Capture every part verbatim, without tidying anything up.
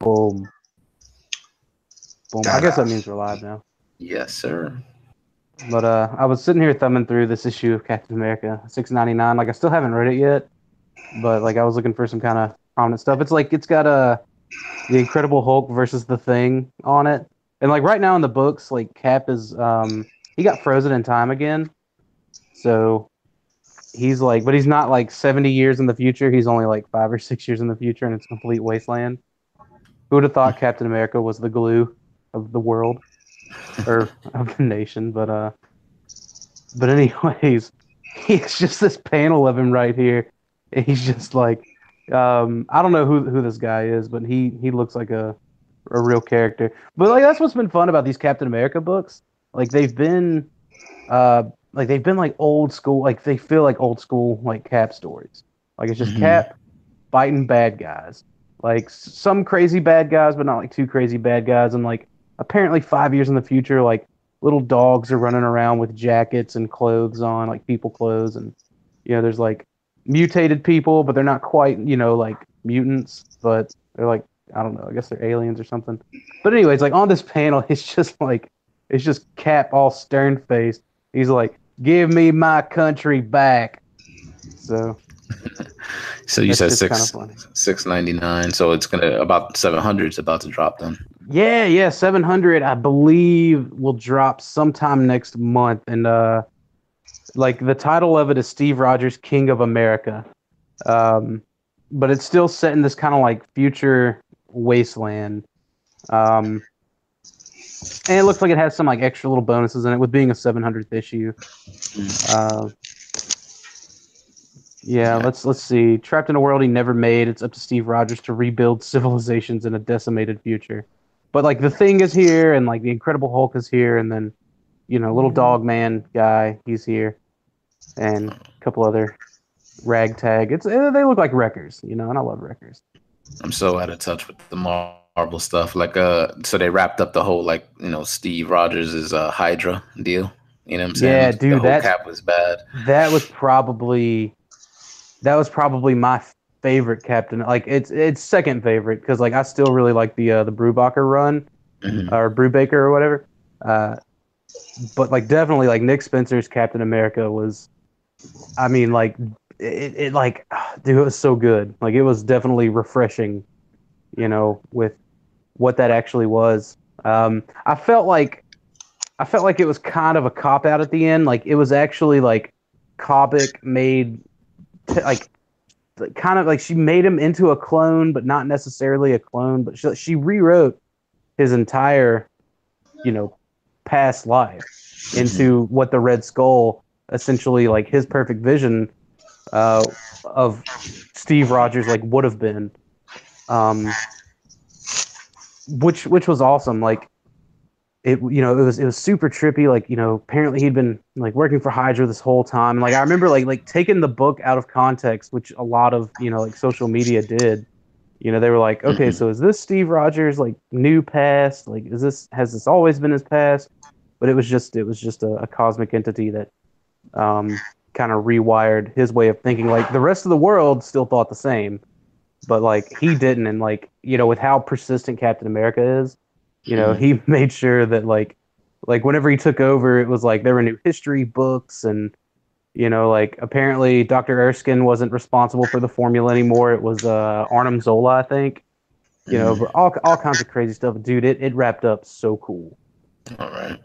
Boom. Boom. I guess that means we're live now. Yes, sir. But uh, I was sitting here thumbing through this issue of Captain America six ninety-nine. Like, I still haven't read it yet, but like I was looking for some kind of prominent stuff. It's like it's got a uh, the Incredible Hulk versus the Thing on it, and like right now in the books, like Cap is um he got frozen in time again, so he's like, but he's not like seventy years in the future. He's only like five or six years in the future, and it's a complete wasteland. Who would have thought Captain America was the glue of the world? Or of the nation, but uh, but anyways, it's just this panel of him right here. He's just like, um, I don't know who who this guy is, but he he looks like a a real character. But like that's what's been fun about these Captain America books. Like they've been, uh, like they've been like old school. Like they feel like old school like Cap stories. Like it's just mm-hmm. Cap fighting bad guys. Like some crazy bad guys, but not like too crazy bad guys. And like. Apparently five years in the future, like, little dogs are running around with jackets and clothes on, like, people clothes. And, you know, there's, like, mutated people, but they're not quite, you know, like, mutants. But they're, like, I don't know, I guess they're aliens or something. But anyways, like, on this panel, it's just, like, it's just Cap all stern-faced. He's like, give me my country back. So... So you said six six ninety nine. So it's gonna about seven hundred is about to drop then. Yeah, yeah, seven hundred I believe will drop sometime next month, and uh, like the title of it is Steve Rogers, King of America, um, but it's still set in this kind of like future wasteland, um, and it looks like it has some like extra little bonuses in it with being a seven hundredth issue. Uh, Yeah, yeah, let's let's see. Trapped in a world he never made, it's up to Steve Rogers to rebuild civilizations in a decimated future. But like the Thing is here, and like the Incredible Hulk is here, and then you know, little dog man guy, he's here, and a couple other ragtag. It's they look like wreckers, you know, and I love wreckers. I'm so out of touch with the Marvel stuff. Like, uh, so they wrapped up the whole like you know Steve Rogers is a Hydra deal. You know what I'm saying? Yeah, dude, the whole that Cap was bad. That was probably. That was probably my favorite Captain. Like it's it's second favorite because like I still really like the uh, the Brubaker run mm-hmm. or Brubaker or whatever. Uh, but like definitely like Nick Spencer's Captain America was, I mean like it, it like dude it was so good. Like it was definitely refreshing, you know, with what that actually was. Um, I felt like I felt like it was kind of a cop out at the end. Like it was actually like Kobik made. Like, like, kind of like she made him into a clone, but not necessarily a clone. But she, she rewrote his entire, you know, past life into what the Red Skull essentially, like his perfect vision uh, of Steve Rogers, like would have been, um, which which was awesome. Like, it you know it was it was super trippy. Like you know apparently he'd been like working for Hydra this whole time, and like I remember like like taking the book out of context, which a lot of you know like social media did. You know they were like, okay, mm-hmm. so is this Steve Rogers like new past, like is this has this always been his past? But it was just it was just a, a cosmic entity that um kind of rewired his way of thinking. Like the rest of the world still thought the same, but like he didn't. And like you know with how persistent Captain America is, you know, he made sure that, like, like whenever he took over, it was like there were new history books, and you know, like apparently Doctor Erskine wasn't responsible for the formula anymore. It was uh, Arnim Zola, I think. You know, but all all kinds of crazy stuff, dude. It it wrapped up so cool. All right.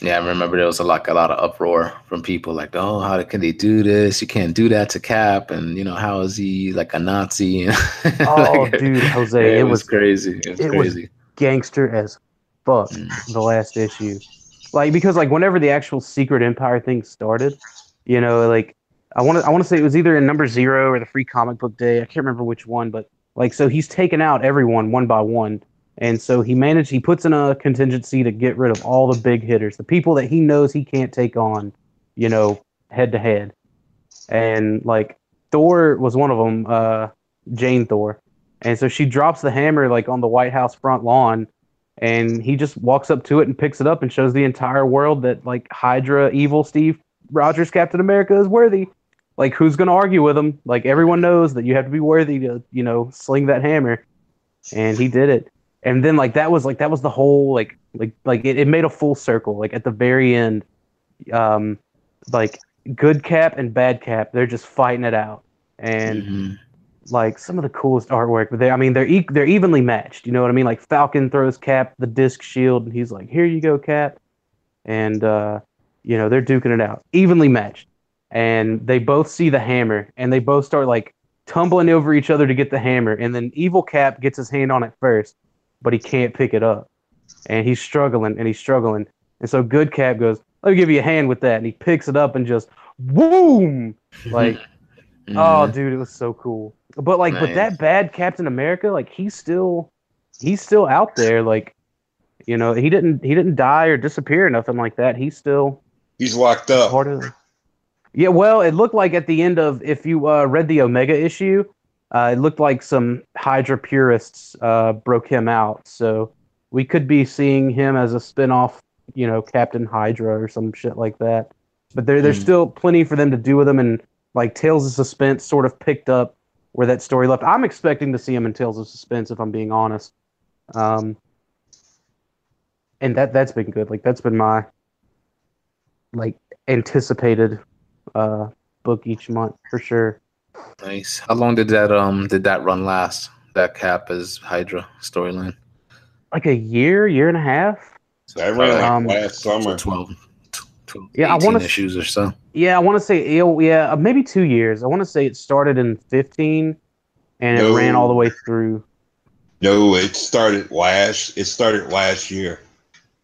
Yeah, I remember there was a lot, a lot of uproar from people like, oh, how can they do this? You can't do that to Cap. And, you know, how is he like a Nazi? Oh, like, dude, Jose, yeah, it, it was, was crazy. It was it crazy. Was, gangster as fuck the last issue, like because like whenever the actual Secret Empire thing started, you know like I want to I want to say it was either in number zero or the free comic book day, I can't remember which one, but like so he's taken out everyone one by one, and so he managed he puts in a contingency to get rid of all the big hitters, the people that he knows he can't take on, you know head to head, and like Thor was one of them, uh, Jane Thor. And so she drops the hammer like on the White House front lawn, and he just walks up to it and picks it up and shows the entire world that like Hydra, evil Steve Rogers, Captain America is worthy. Like who's gonna argue with him? Like everyone knows that you have to be worthy to you know sling that hammer. and he did it. And then like that was like that was the whole like like like it, it made a full circle. Like at the very end, um, like good Cap and bad Cap, they're just fighting it out. And mm-hmm. like some of the coolest artwork, but they I mean they're e- they're evenly matched. You know what I mean? Like Falcon throws Cap the disc shield, and he's like, "Here you go, Cap." And uh, you know they're duking it out, evenly matched. And they both see the hammer, and they both start like tumbling over each other to get the hammer. And then evil Cap gets his hand on it first, but he can't pick it up, and he's struggling and he's struggling. And so good Cap goes, "Let me give you a hand with that," and he picks it up and just boom, like, mm-hmm. oh, dude, it was so cool. But like, nice. But that bad Captain America, like, he's still, he's still out there. Like, you know, he didn't, he didn't die or disappear or nothing like that. He's still, he's locked up. Part of, yeah, well, it looked like at the end of, if you uh, read the Omega issue. Uh, it looked like some Hydra purists uh, broke him out, so we could be seeing him as a spinoff, you know, Captain Hydra or some shit like that. But there, mm. there's still plenty for them to do with him, and like Tales of Suspense sort of picked up where that story left. I'm expecting to see him in Tales of Suspense, if I'm being honest. Um, and that that's been good. Like that's been my like anticipated uh, book each month for sure. Nice. How long did that um did that run last? That Cap as Hydra storyline? Like a year, year and a half. So that ran um, like last summer. twelve, twelve yeah, I want to issues or so. Yeah, I want to say yeah, maybe two years. I want to say it started in fifteen, and no, it ran all the way through. No, it started last. It started last year.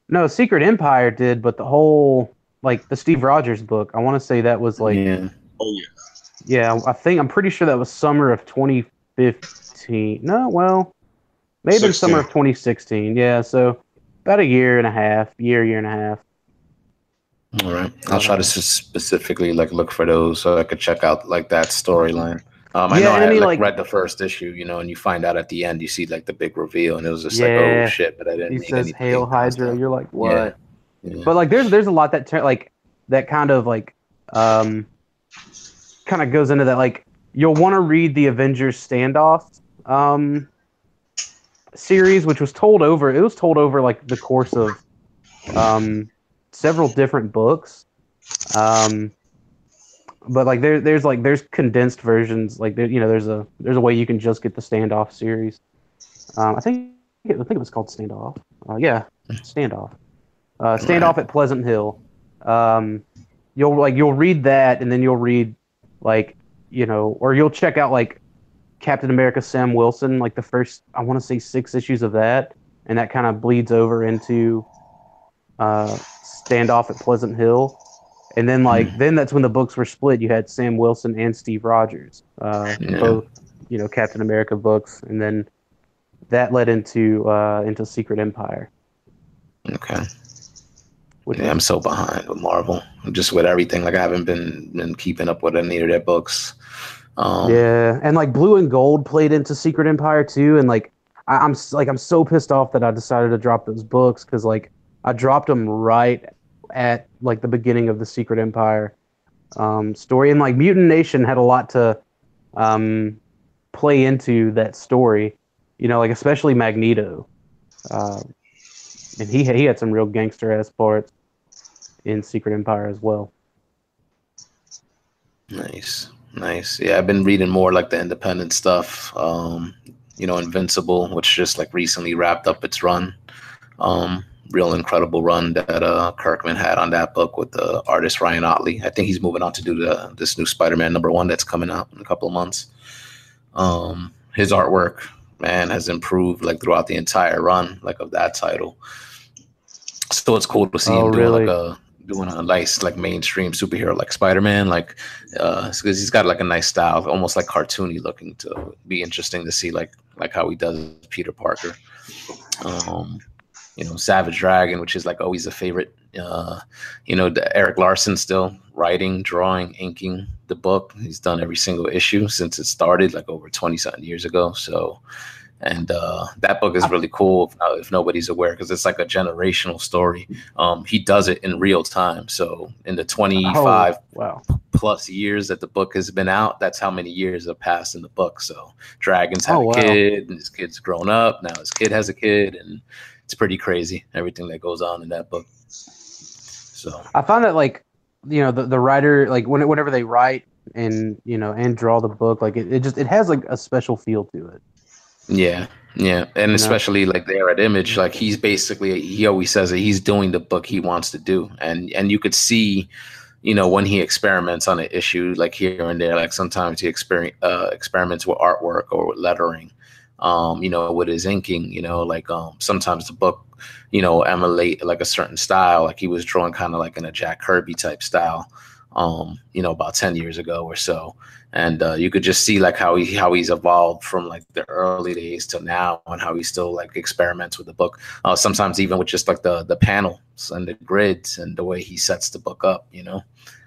No, Secret Empire did, but the whole like the Steve Rogers book. I want to say that was like. Yeah. Oh yeah. Yeah, I think I'm pretty sure that was summer of twenty fifteen. No, well, maybe sixteen. Summer of twenty sixteen. Yeah, so about a year and a half, year, year and a half. All right, I'll try to specifically like look for those so I could check out like that storyline. Um, I yeah, know I, I mean, had, like, like read the first issue, you know, and you find out at the end you see like the big reveal, and it was just yeah. like, oh shit, but I didn't. He need says, "Hail Hydra!" You're like, what? Yeah. Yeah. But like, there's there's a lot that ter- like that kind of like. um kind of goes into that, like, you'll want to read the Avengers Standoff um, series, which was told over, it was told over, like, the course of um, several different books. Um, but, like, there, there's, like, there's condensed versions, like, there, you know, there's a there's a way you can just get the Standoff series. Um, I think I think it was called Standoff. Uh, yeah, Standoff. Uh, Standoff at Pleasant Hill. Um, you'll, like, you'll read that, and then you'll read like, you know, or you'll check out, like, Captain America Sam Wilson, like, the first, I want to say, six issues of that, and that kind of bleeds over into uh, Standoff at Pleasant Hill. And then, like, mm. then that's when the books were split. You had Sam Wilson and Steve Rogers, uh, yeah. both, you know, Captain America books, and then that led into uh, into Secret Empire. Okay. Yeah, I'm so behind with Marvel. I'm just with everything. Like I haven't been, been keeping up with any of their books. Um, yeah, and like Blue and Gold played into Secret Empire too. And like I, I'm like I'm so pissed off that I decided to drop those books because like I dropped them right at like the beginning of the Secret Empire um, story. And like Mutant Nation had a lot to um, play into that story. You know, like especially Magneto. Uh, and he he had some real gangster ass parts in Secret Empire as well. Nice, nice. Yeah, I've been reading more like the independent stuff. Um, you know, Invincible, which just like recently wrapped up its run. Um, real incredible run that uh, Kirkman had on that book with the artist Ryan Otley. I think he's moving on to do the this new Spider Man number one that's coming out in a couple of months. Um, his artwork, man, has improved like throughout the entire run like of that title. So it's cool to see oh, him doing, really? like, a, doing a nice, like, mainstream superhero like Spider Man. Like, uh, because he's got like a nice style, almost like cartoony looking. To be interesting to see like like how he does Peter Parker. Um, you know, Savage Dragon, which is like always a favorite. Uh, you know, the Eric Larsen still writing, drawing, inking the book. He's done every single issue since it started, like over twenty something years ago. So And uh, that book is really cool if, if nobody's aware, because it's like a generational story. Um, he does it in real time. So in the twenty-five oh, wow. plus years that the book has been out, that's how many years have passed in the book. So Dragon's had oh, a wow. kid, and his kid's grown up. Now his kid has a kid, and it's pretty crazy, everything that goes on in that book. So I found that, like, you know, the, the writer, like, when, whenever they write and, you know, and draw the book, like, it, it just it has, like, a special feel to it. Yeah, yeah, and especially like there at Image, like he's basically, he always says that he's doing the book he wants to do, and and you could see, you know, when he experiments on an issue, like here and there, like sometimes he exper- uh, experiments with artwork or with lettering, um, you know, with his inking, you know, like um, sometimes the book, you know, emulate like a certain style, like he was drawing kind of like in a Jack Kirby type style. Um, you know, about ten years ago or so. And uh, you could just see like how he how he's evolved from like the early days to now, and how he still like experiments with the book. Uh, sometimes even with just like the the panels and the grids and the way he sets the book up, you know.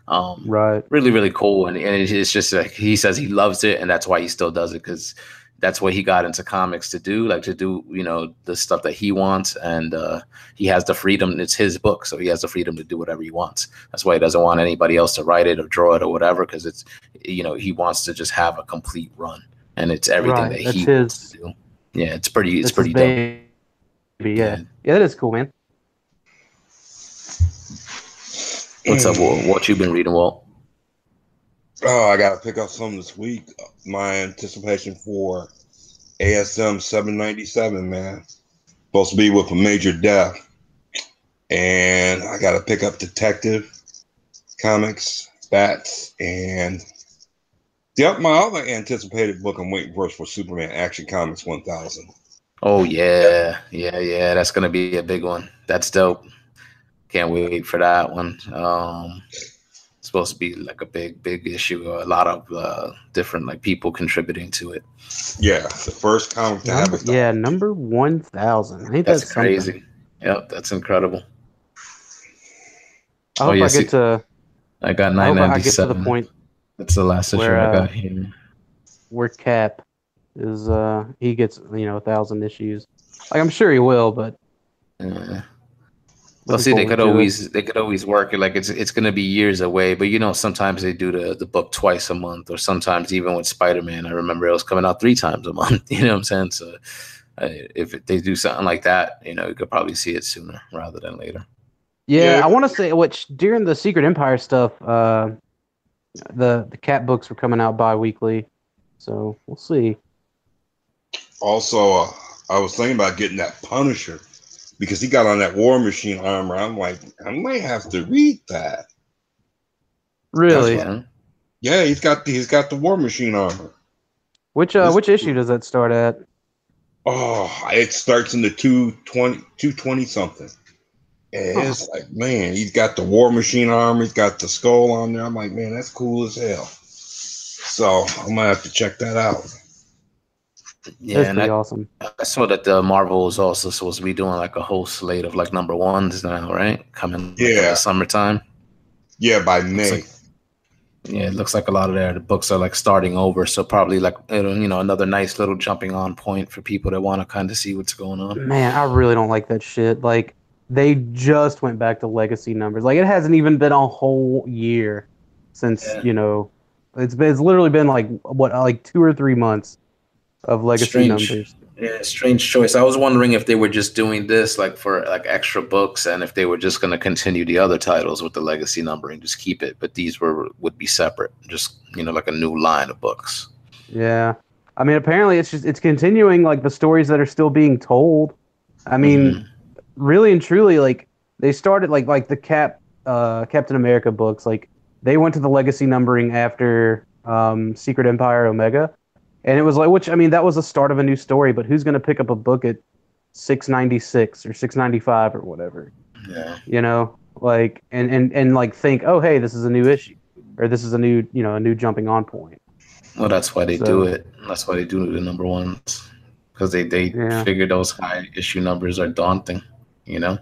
Um, right. Really, really cool. And, and it's just like he says he loves it, and that's why he still does it, because that's what he got into comics to do, like to do, you know, the stuff that he wants. And uh, he has the freedom. It's his book, so he has the freedom to do whatever he wants. That's why he doesn't want anybody else to write it or draw it or whatever, because it's, you know, he wants to just have a complete run, and it's everything right. that that's he his, wants to do. Yeah, it's pretty, it's pretty dope. Baby, yeah. yeah, yeah, that is cool, man. What's up, Walt? What you been reading, Walt? Oh, I got to pick up some this week. My anticipation for A S M seven ninety-seven, man. Supposed to be with a major death. And I got to pick up Detective Comics, Bats, and yep, my other anticipated book I'm waiting for is for Superman Action Comics one thousand. Oh, yeah. Yeah, yeah. That's going to be a big one. That's dope. Can't wait for that one. Um... supposed to be like a big big issue, a lot of uh different like people contributing to it. Yeah, the first comic to number, have it. Yeah, number one thousand. I think that's, that's crazy something. Yep, that's incredible. I hope oh, yeah, I see, get to I got nine ninety-seven. I, I get to the point that's the last issue where, uh, I got here where Cap is uh he gets, you know, a thousand issues. Like I'm sure he will, but yeah. Well, see, they could always they could always work it. Like it's it's going to be years away, but you know, sometimes they do the, the book twice a month, or sometimes even with Spider Man, I remember it was coming out three times a month. You know what I'm saying? So uh, if it, they do something like that, you know, you could probably see it sooner rather than later. Yeah, yeah. I want to say which during the Secret Empire stuff, uh, the the Cat books were coming out bi-weekly, so we'll see. Also, uh, I was thinking about getting that Punisher. Because he got on that War Machine armor, I'm like, I might have to read that. Really? What, yeah, he's got the, he's got the War Machine armor. Which uh, which issue does that start at? Oh, it starts in the two twenty something. And huh. It's like, man, he's got the War Machine armor. He's got the skull on there. I'm like, man, that's cool as hell. So I might have to check that out. Yeah, that's and I, awesome. I saw that the Marvel is also supposed to be doing like a whole slate of like number ones now, right? Coming yeah. in the summertime. Yeah, by May. Like, yeah, it looks like a lot of their the books are like starting over, so probably like it'll, you know, another nice little jumping on point for people that want to kind of see what's going on. Man, I really don't like that shit. Like they just went back to legacy numbers. Like it hasn't even been a whole year since yeah. you know it's been, it's literally been like what like two or three months. Of legacy strange, numbers. Yeah, strange choice. I was wondering if they were just doing this like for like extra books, and if they were just going to continue the other titles with the legacy number and just keep it. But these were would be separate, just you know, like a new line of books. Yeah, I mean, apparently it's just it's continuing like the stories that are still being told. I mean, mm-hmm. really and truly, like they started like like the Cap uh, Captain America books. Like they went to the legacy numbering after um, Secret Empire Omega. And it was like, which, I mean, that was the start of a new story, but who's going to pick up a book at six ninety-six or six ninety-five or whatever? Yeah. You know, like, and, and, and like think, oh, hey, this is a new issue, or this is a new, you know, a new jumping on point. Well, that's why they so, do it. That's why they do the number ones, because they, they yeah. figure those high issue numbers are daunting, you know?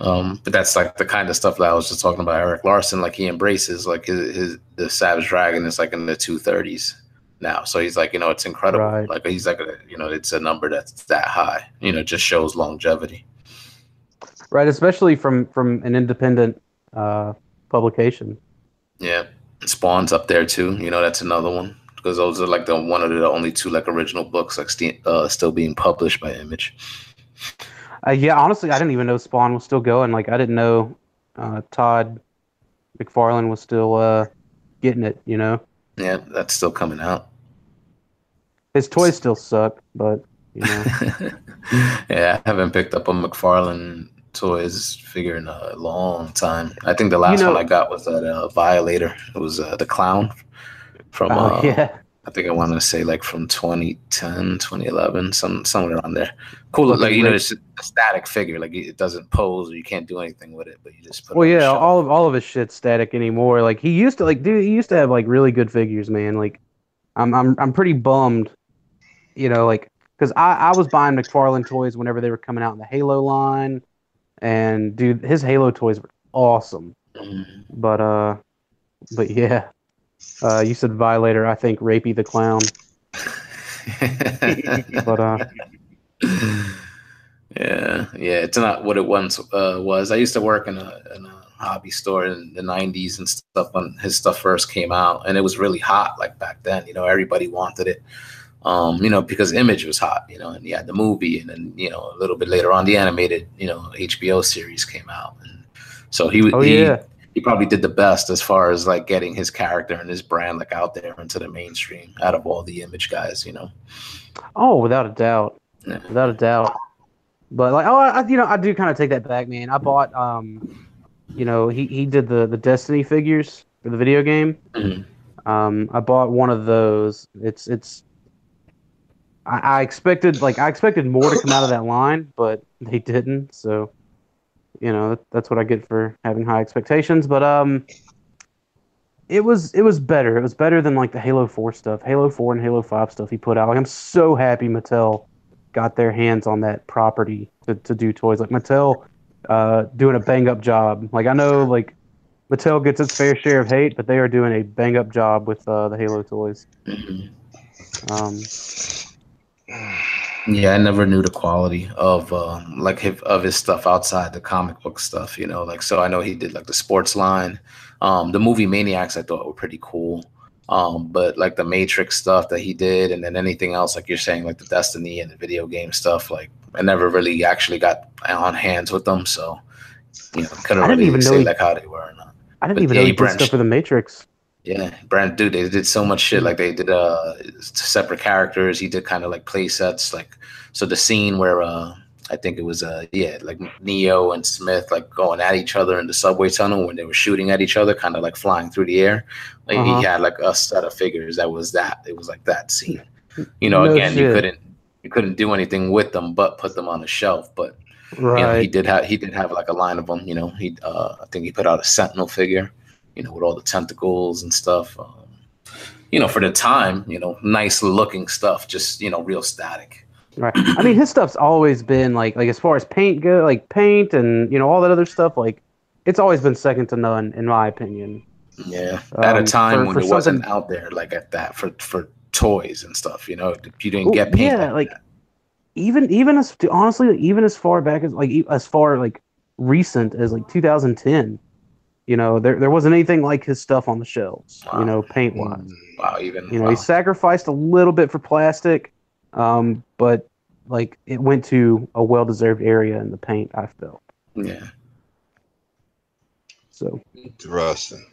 Um, but that's like the kind of stuff that I was just talking about. Eric Larsen, like he embraces, like his, his the Savage Dragon is like in the two thirties. now. So he's like, you know, it's incredible. Right. Like he's like, you know, it's a number that's that high. You know, just shows longevity. Right, especially from from an independent uh, publication. Yeah, Spawn's up there too. You know, that's another one because those are like the one of the only two like original books like st- uh, still being published by Image. Uh, yeah, honestly, I didn't even know Spawn was still going. Like, I didn't know uh, Todd McFarlane was still uh, getting it. You know. Yeah, that's still coming out. His toys still suck, but you know. Yeah, I haven't picked up a McFarlane toys figure in a long time. I think the last you know, one I got was that uh, Violator. It was uh, the clown from. Oh, uh, yeah. I think I want to say like from twenty ten, twenty eleven, some somewhere around there. Cool, like you know, it's a static figure. Like it doesn't pose, or you can't do anything with it. But you just put. Well, it on yeah, all of all of his shit's static anymore. Like he used to, like dude, he used to have like really good figures, man. Like, I'm I'm I'm pretty bummed, you know, like because I I was buying McFarlane toys whenever they were coming out in the Halo line, and dude, his Halo toys were awesome. But uh, but yeah. Uh, you said Violator, I think Rapey the Clown. But uh, yeah, yeah, it's not what it once uh, was. I used to work in a, in a hobby store in the nineties and stuff when his stuff first came out, and it was really hot like back then. You know, everybody wanted it. Um, you know, because Image was hot. You know, and you had the movie, and then you know a little bit later on, the animated you know H B O series came out, and so he would. Oh he, yeah. He probably did the best as far as like getting his character and his brand like out there into the mainstream out of all the Image guys, you know. Oh, without a doubt, yeah. without a doubt. But like, oh, I, you know, I do kind of take that back, man. I bought, um, you know, he, he did the, the Destiny figures for the video game. Mm-hmm. Um, I bought one of those. It's it's. I, I expected like I expected more to come out of that line, but they didn't. So. You know, that's what I get for having high expectations. But um, it was it was better. It was better than like the Halo four stuff, Halo four and Halo five stuff he put out. Like, I'm so happy Mattel got their hands on that property to, to do toys. Like Mattel uh, doing a bang up job. Like I know like Mattel gets its fair share of hate, but they are doing a bang up job with uh, the Halo toys. Um. Yeah, I never knew the quality of uh, like his, of his stuff outside the comic book stuff, you know. Like, so I know he did like the sports line, um, the movie Maniacs. I thought were pretty cool, um, but like the Matrix stuff that he did, and then anything else like you're saying, like the Destiny and the video game stuff. Like, I never really actually got on hands with them, so you know, couldn't really say he, like how they were or not. I didn't but, even yeah, know he did stuff for the Matrix. Yeah, brand dude, they did so much shit. Like they did uh, separate characters. He did kind of like play sets. Like so, the scene where uh, I think it was uh, yeah, like Neo and Smith like going at each other in the subway tunnel when they were shooting at each other, kind of like flying through the air. Like uh-huh. He had like a set of figures that was that. It was like that scene. You know, no again, shit. you couldn't you couldn't do anything with them but put them on the shelf. But right, you know, he did have he did have like a line of them. You know, he uh, I think he put out a Sentinel figure. You know, with all the tentacles and stuff, um, you know, for the time, you know, nice looking stuff, just, you know, real static. Right. I mean, his stuff's always been like, like as far as paint go, like paint and, you know, all that other stuff, like it's always been second to none, in my opinion. Yeah. Um, at a time for, when for it something... wasn't out there like at that for, for toys and stuff, you know, you didn't Ooh, get paint. Yeah. Like, like even, even as honestly, even as far back as like, as far like recent as like two thousand ten. You know, there there wasn't anything like his stuff on the shelves, wow. you know, paint-wise. Wow, even... You know, wow. He sacrificed a little bit for plastic, um, but, like, it went to a well-deserved area in the paint, I felt. Yeah. So... Interesting.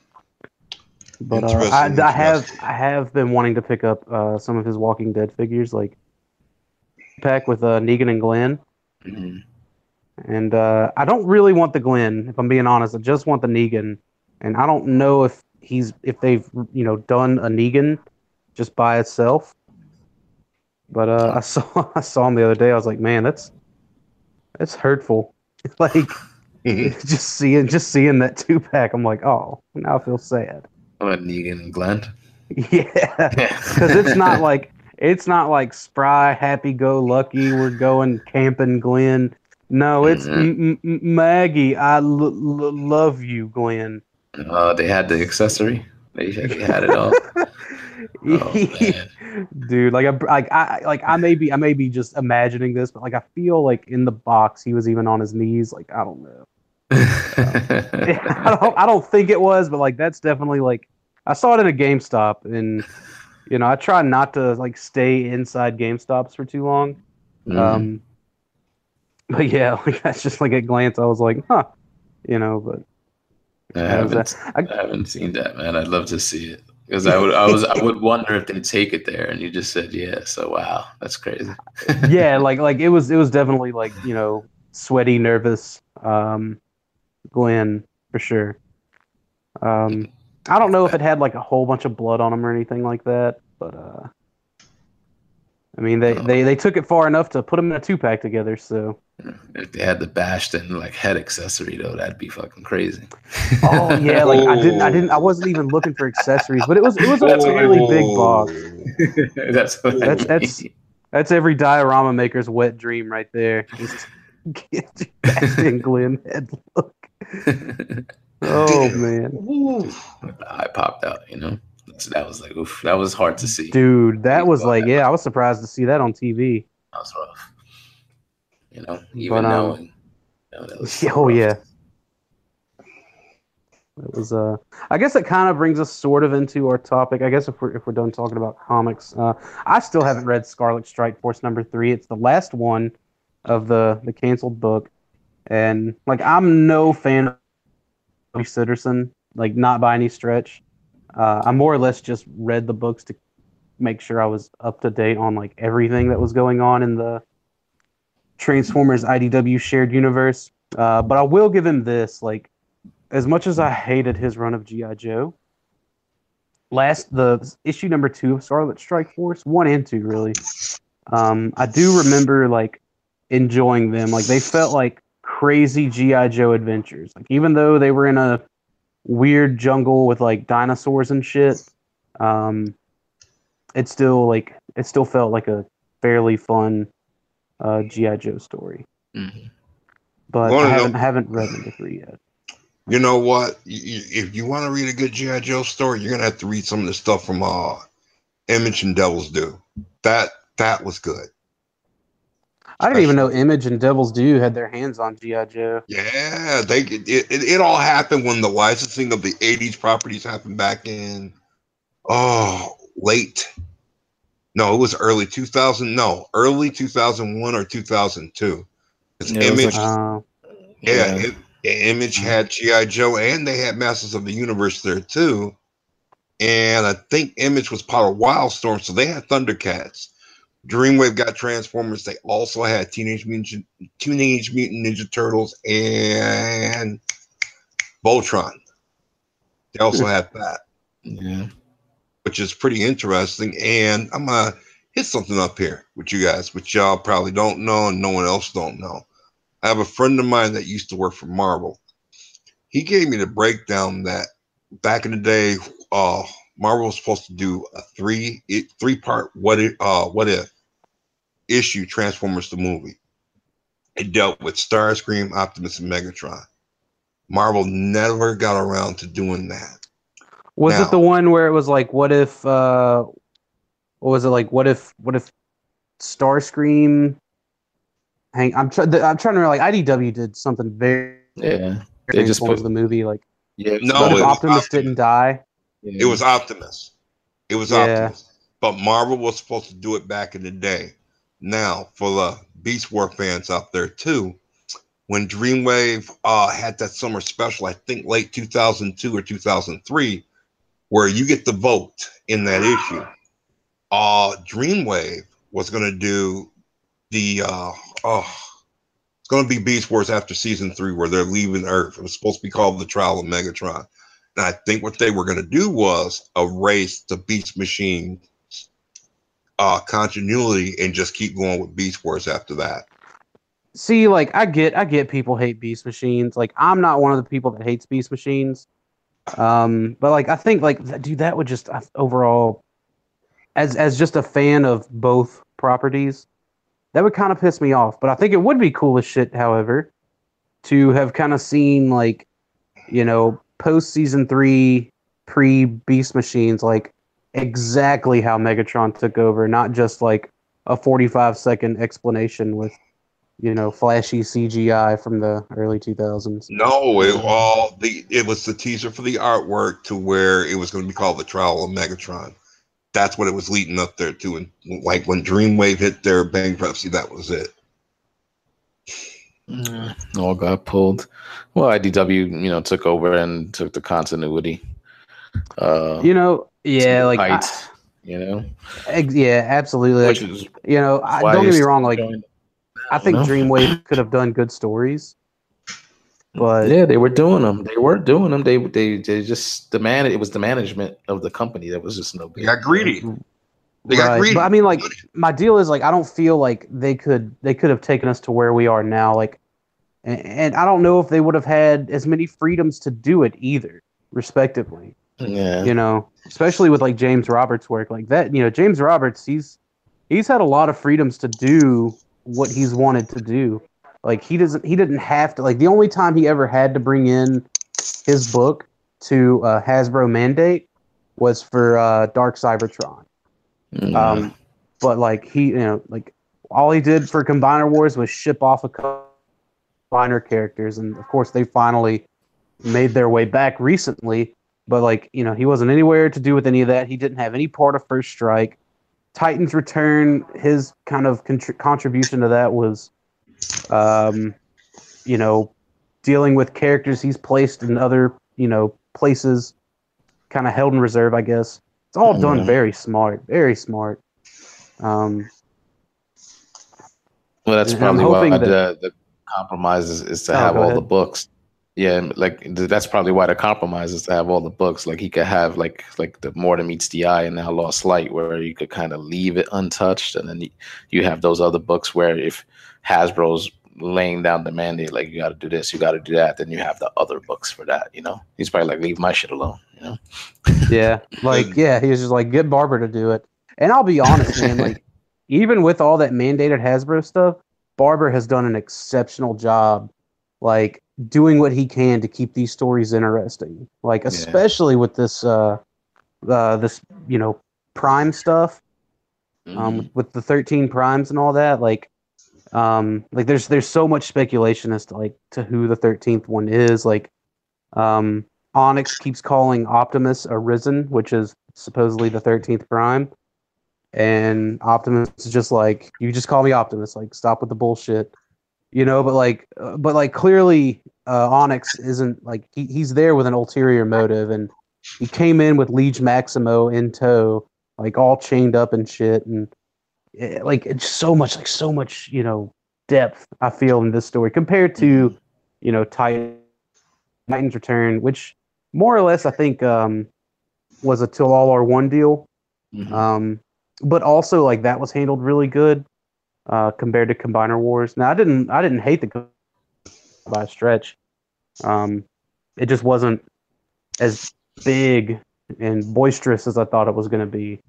But uh, interesting, I, interesting. I have I have been wanting to pick up uh, some of his Walking Dead figures, like pack with uh, Negan and Glenn. Mm-hmm. And uh, I don't really want the Glenn, if I'm being honest. I just want the Negan, and I don't know if he's if they've you know done a Negan just by itself. But uh, I saw I saw him the other day. I was like, man, that's that's hurtful. Like just seeing just seeing that two pack, I'm like, oh, now I feel sad. What, Negan and Glenn? Yeah, because it's not like it's not like spry, happy go lucky. We're going camping, Glenn. No, it's mm-hmm. M- M- Maggie. I l- l- love you, Glenn. Uh, they had the accessory. They, they had it all. Oh, dude, like I, like I, like I may be, I may be just imagining this, but like I feel like in the box he was even on his knees. Like I don't know. um, I don't, I don't think it was, but like that's definitely like I saw it at a GameStop, and you know I try not to like stay inside GameStops for too long. Mm-hmm. Um, but yeah, like that's just like at glance I was like, huh, you know, but. I haven't, I, I haven't seen that, man. I'd love to see it because I would, I was, I would wonder if they'd take it there. And you just said, yeah. So wow, that's crazy. Yeah, like, like it was, it was definitely like you know, sweaty, nervous, um, Glenn for sure. Um, I don't know if it had like a whole bunch of blood on him or anything like that, but uh, I mean, they, oh. they, they took it far enough to put him in a two pack together, so. If they had the Bastion like head accessory though, that'd be fucking crazy. Oh yeah, like oh. I didn't, I didn't, I wasn't even looking for accessories, but it was, it was a really big box. That's what that's I that's mean. That's every diorama maker's wet dream right there. Just get your Bastion Glenn head look. Oh man, dude, the eye popped out, you know. So that was like, oof, that was hard to see, dude. That was like, yeah, out. I was surprised to see that on T V. That was rough. You know, even but, um, knowing, you know, that was so oh rough. Yeah, it was. Uh, I guess it kind of brings us sort of into our topic. I guess if we're if we're done talking about comics, uh, I still haven't read Scarlet Strike Force number three. It's the last one of the the canceled book, and like I'm no fan of Sitterson, like not by any stretch. Uh, I more or less just read the books to make sure I was up to date on like everything that was going on in the Transformers I D W shared universe, uh, but I will give him this. Like, as much as I hated his run of G I Joe, last the issue number two of Scarlet Strike Force, one and two, really. Um, I do remember like enjoying them. Like they felt like crazy G I Joe adventures. Like even though they were in a weird jungle with like dinosaurs and shit, um, it still like it still felt like a fairly fun. Uh, G I Joe story, mm-hmm. but well, I haven't, no, haven't read number three yet. You know what? You, if you want to read a good G I Joe story, you're gonna have to read some of the stuff from uh, Image and Devil's Due. That that was good. I didn't Especially. even know Image and Devil's Due had their hands on G I Joe. Yeah, they it, it it all happened when the licensing of the eighties properties happened back in oh late. No, it was early two thousand. No, early two thousand one or two thousand two. Yeah, Image, like, uh, yeah, yeah. It, Image had G I Joe, and they had Masters of the Universe there too. And I think Image was part of Wildstorm, so they had Thundercats. Dreamwave got Transformers. They also had Teenage Mutant, Teenage Mutant Ninja Turtles and Voltron. They also had that. Yeah. Which is pretty interesting, and I'm gonna hit something up here with you guys, which y'all probably don't know, and no one else don't know. I have a friend of mine that used to work for Marvel. He gave me the breakdown that back in the day, uh, Marvel was supposed to do a three it, three part what if, uh, what if issue Transformers the movie. It dealt with Starscream, Optimus, and Megatron. Marvel never got around to doing that. Was now, it the one where it was like, what if, uh, what was it like? What if, what if Starscream? Hang, I'm trying. I'm trying to remember. Like I D W did something very. Yeah. They just put the movie like. Yeah. No. What if Optimus, Optimus didn't die. Yeah. It was Optimus. It was yeah. Optimus. But Marvel was supposed to do it back in the day. Now, for the Beast War fans out there too, when Dreamwave uh, had that summer special, I think late two thousand two or two thousand three. Where you get the vote in that issue. Uh, Dreamwave was going to do the, uh, oh, it's going to be Beast Wars after season three, where they're leaving Earth. It was supposed to be called The Trial of Megatron. And I think what they were going to do was erase the Beast Machine uh, continuity and just keep going with Beast Wars after that. See, like, I get, I get people hate Beast Machines. Like, I'm not one of the people that hates Beast Machines. Um, but like I think like dude, that would just uh, overall, as as just a fan of both properties, that would kind of piss me off. But I think it would be cool as shit, however, to have kind of seen like, you know, post season three, pre Beast Machines, like exactly how Megatron took over, not just like a forty-five second explanation with, you know, flashy C G I from the early two thousands. No, it all the it was the teaser for the artwork to where it was going to be called The Trial of Megatron. That's what it was leading up there to, and like when Dreamwave hit their bankruptcy, that was it. Mm, all got pulled. Well, I D W, you know, took over and took the continuity. Uh, you know, yeah, like height, I, you know, ex- yeah, absolutely. Like, is, you know, I, don't get me wrong. Like, going, I, I think know. Dreamwave could have done good stories, but yeah, they were doing them. They weren't doing them. They they they just demanded. It was the management of the company that was just no good. They got greedy. They got right. greedy. But I mean, like, my deal is like, I don't feel like they could they could have taken us to where we are now. Like, and, and I don't know if they would have had as many freedoms to do it either, respectively. Yeah, you know, especially with like James Roberts' work, like that. You know, James Roberts, he's he's had a lot of freedoms to do what he's wanted to do. Like he doesn't, he didn't have to. Like the only time he ever had to bring in his book to uh, Hasbro mandate was for uh, Dark Cybertron. Mm-hmm. Um, but like he, you know, like all he did for Combiner Wars was ship off a Combiner characters, and of course they finally made their way back recently. But, like, you know, he wasn't anywhere to do with any of that. He didn't have any part of First Strike. Titan's Return, his kind of contri- contribution to that was, um, you know, dealing with characters he's placed in other, you know, places, kind of held in reserve, I guess. It's all done very smart, very smart. Um, well, that's probably why that, the, the compromise is, is to oh, have all ahead. the books. Yeah, like that's probably why the compromise is to have all the books. Like he could have like like the More Than Meets the Eye and Now Lost Light, where you could kind of leave it untouched, and then you have those other books where if Hasbro's laying down the mandate, like you got to do this, you got to do that, then you have the other books for that. You know, he's probably like, leave my shit alone. You know? Yeah, like yeah, he's just like, get Barber to do it. And I'll be honest, man, like even with all that mandated Hasbro stuff, Barber has done an exceptional job. Like. Doing what he can to keep these stories interesting, like especially yeah. with this, uh, uh, this you know Prime stuff, um, mm-hmm. with the thirteen Primes and all that. Like, um, like there's there's so much speculation as to like to who the thirteenth one is. Like, um, Onyx keeps calling Optimus Arisen, which is supposedly the thirteenth Prime, and Optimus is just like, you just call me Optimus. Like, stop with the bullshit. You know, but like, uh, but like, clearly, uh, Onyx isn't like he, he's there with an ulterior motive, and he came in with Liege Maximo in tow, like all chained up and shit, and it, like it's so much, like so much, you know, depth I feel in this story compared to, you know, Titan, Titan's Return, which more or less I think um, was a Till All Are One deal, mm-hmm. um, but also like that was handled really good. Uh, compared to Combiner Wars. Now, I didn't I didn't hate the Combiner by a stretch. Um, it just wasn't as big and boisterous as I thought it was going to be.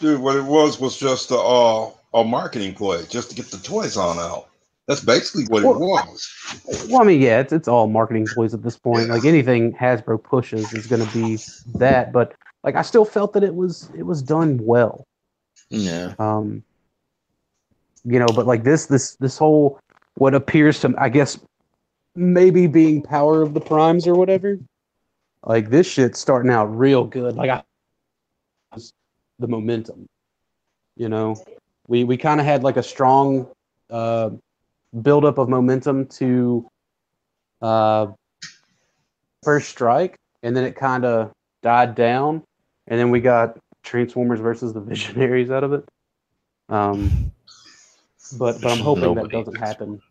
Dude, what it was was just a, uh, a marketing play, just to get the toys on out. That's basically what well, it was. Well, I mean, yeah, it's, it's all marketing ploys at this point. Yeah. Like, anything Hasbro pushes is going to be that. But, like, I still felt that it was it was done well. Yeah. Um. You know, but like this, this, this whole what appears to, I guess, maybe being Power of the Primes or whatever. Like this shit's starting out real good. Like I, the momentum. You know, we we kind of had like a strong uh, buildup of momentum to uh, First Strike, and then it kind of died down, and then we got Transformers versus the Visionaries out of it. Um. But but I'm hoping nobody, that doesn't happen.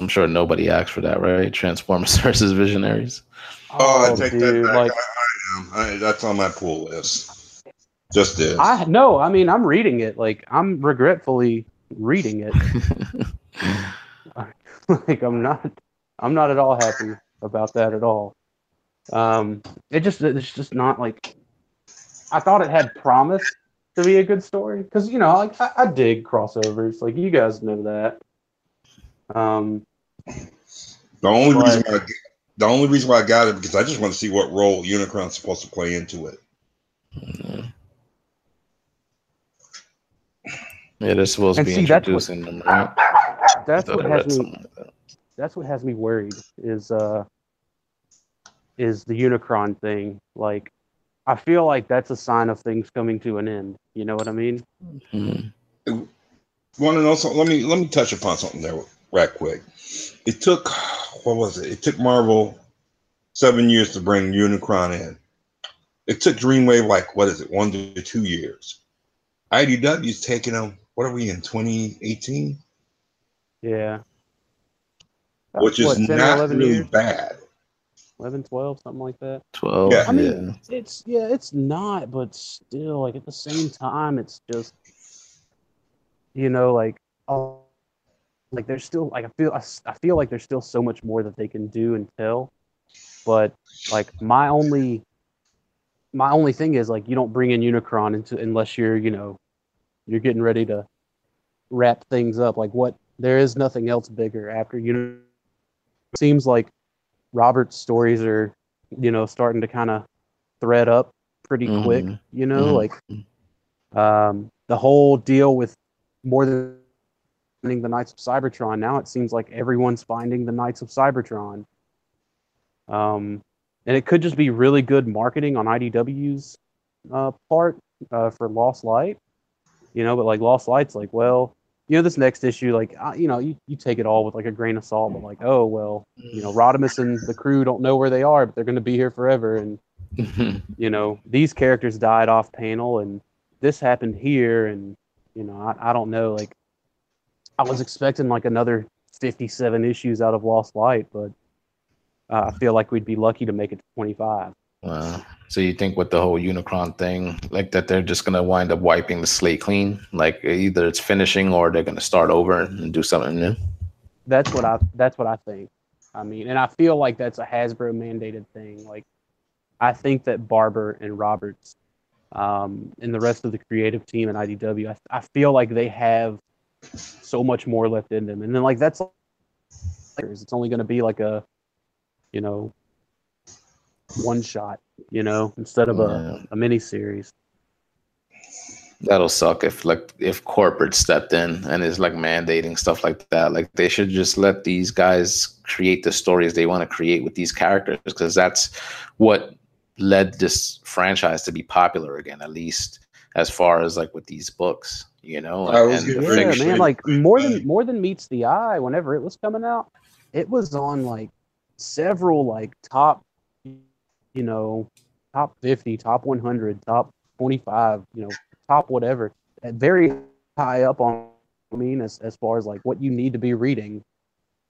I'm sure nobody asked for that, right? Transformers versus Visionaries. Oh, oh I take dude, that back. Like, I, I am. I, that's on my pool list. Just this. I no. I mean, I'm reading it. Like I'm regretfully reading it. Like I'm not. I'm not at all happy about that at all. Um, it just it's just not like. I thought it had promise. To be a good story, because you know, like I, I dig crossovers, like you guys know that. Um, the only but, reason why I, the only reason why I got it because I just want to see what role Unicron's supposed to play into it. Yeah, they're supposed and to be see, introducing them. Right? That's what has me. Like that. That's what has me worried is uh is the Unicron thing. Like, I feel like that's a sign of things coming to an end. You know what I mean? Mm-hmm. Well, and also let me let me touch upon something there right quick. It took what was it? It took Marvel seven years to bring Unicron in. It took Dreamwave like what is it? One to two years. I D W's taking them. What are we in twenty eighteen? Yeah. That's Which what, is not really years? bad. eleven, twelve, something like that. twelve. Yeah. I mean, yeah. it's yeah, it's not, but still, like at the same time, it's just, you know, like oh, like there's still like I feel I, I feel like there's still so much more that they can do and tell, but like my only my only thing is like you don't bring in Unicron into unless you're you know you're getting ready to wrap things up. Like what there is nothing else bigger after Unicron. It seems like Robert's stories are, you know, starting to kind of thread up pretty mm-hmm. quick, you know, mm-hmm. like um, the whole deal with more than finding the Knights of Cybertron. Now it seems like everyone's finding the Knights of Cybertron. Um, and it could just be really good marketing on I D W's uh, part uh, for Lost Light, you know, but like Lost Light's like, well, you know, this next issue, like, uh, you know, you, you take it all with, like, a grain of salt, but, like, oh, well, you know, Rodimus and the crew don't know where they are, but they're going to be here forever, and, you know, these characters died off panel, and this happened here, and, you know, I, I don't know, like, I was expecting, like, another fifty-seven issues out of Lost Light, but uh, I feel like we'd be lucky to make it to twenty-five. Wow. So you think with the whole Unicron thing, like that they're just going to wind up wiping the slate clean? Like either it's finishing or they're going to start over and do something new? That's what I that's what I think. I mean, and I feel like that's a Hasbro mandated thing. Like I think that Barber and Roberts um, and the rest of the creative team and I D W, I, I feel like they have so much more left in them. And then like that's it's only going to be like a, you know, one shot, you know, instead of a, a mini series. That'll suck if like if corporate stepped in and is like mandating stuff like that. Like they should just let these guys create the stories they want to create with these characters, because that's what led this franchise to be popular again, at least as far as like with these books, you know. I was and yeah, fiction. man, like more than more than meets the eye. Whenever it was coming out, it was on like several like top. you know, top fifty, top one hundred, top twenty-five, you know, top whatever, very high up on, I mean, as, as far as, like, what you need to be reading.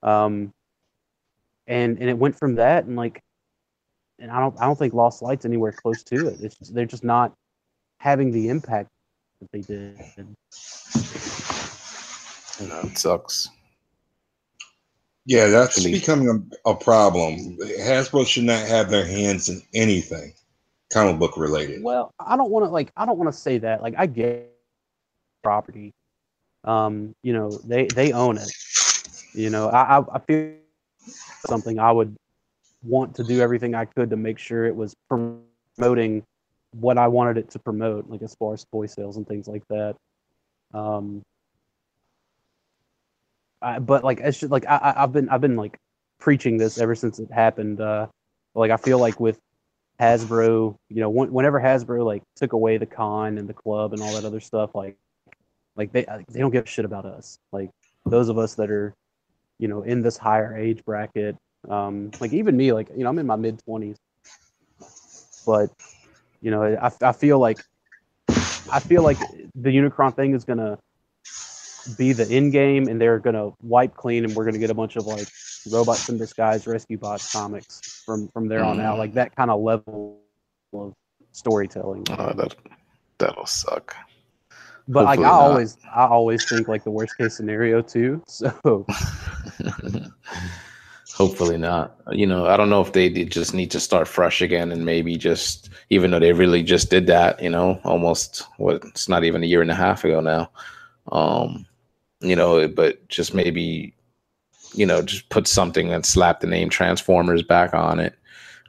Um, and and it went from that, and, like, and I don't I don't think Lost Light's anywhere close to it. It's just, they're just not having the impact that they did. You know, it sucks. Yeah, that's Actually. becoming a, a problem. Hasbro should not have their hands in anything comic book related. Well, I don't want to like I don't want to say that. Like I get property, um, you know, they, they own it. You know, I, I I feel something I would want to do everything I could to make sure it was promoting what I wanted it to promote, like as far as toy sales and things like that. Um. I, but like it's just, like I, I've been I've been like preaching this ever since it happened. Uh, like I feel like with Hasbro, you know, when, whenever Hasbro like took away the con and the club and all that other stuff, like like they they don't give a shit about us. Like those of us that are, you know, in this higher age bracket. Um, like even me, like you know, I'm in my mid twenties, but you know, I I feel like I feel like the Unicron thing is gonna be the end game, and they're gonna wipe clean, and we're gonna get a bunch of like robots in disguise, rescue bots comics from from there on mm. out, like that kind of level of storytelling. Oh, that that'll suck. But Hopefully like I not. always, I always think like the worst case scenario too. So. Hopefully not. You know, I don't know if they just need to start fresh again, and maybe just, even though they really just did that, you know, almost what it's not even a year and a half ago now. Um. You know, but just maybe, you know, just put something and slap the name Transformers back on it.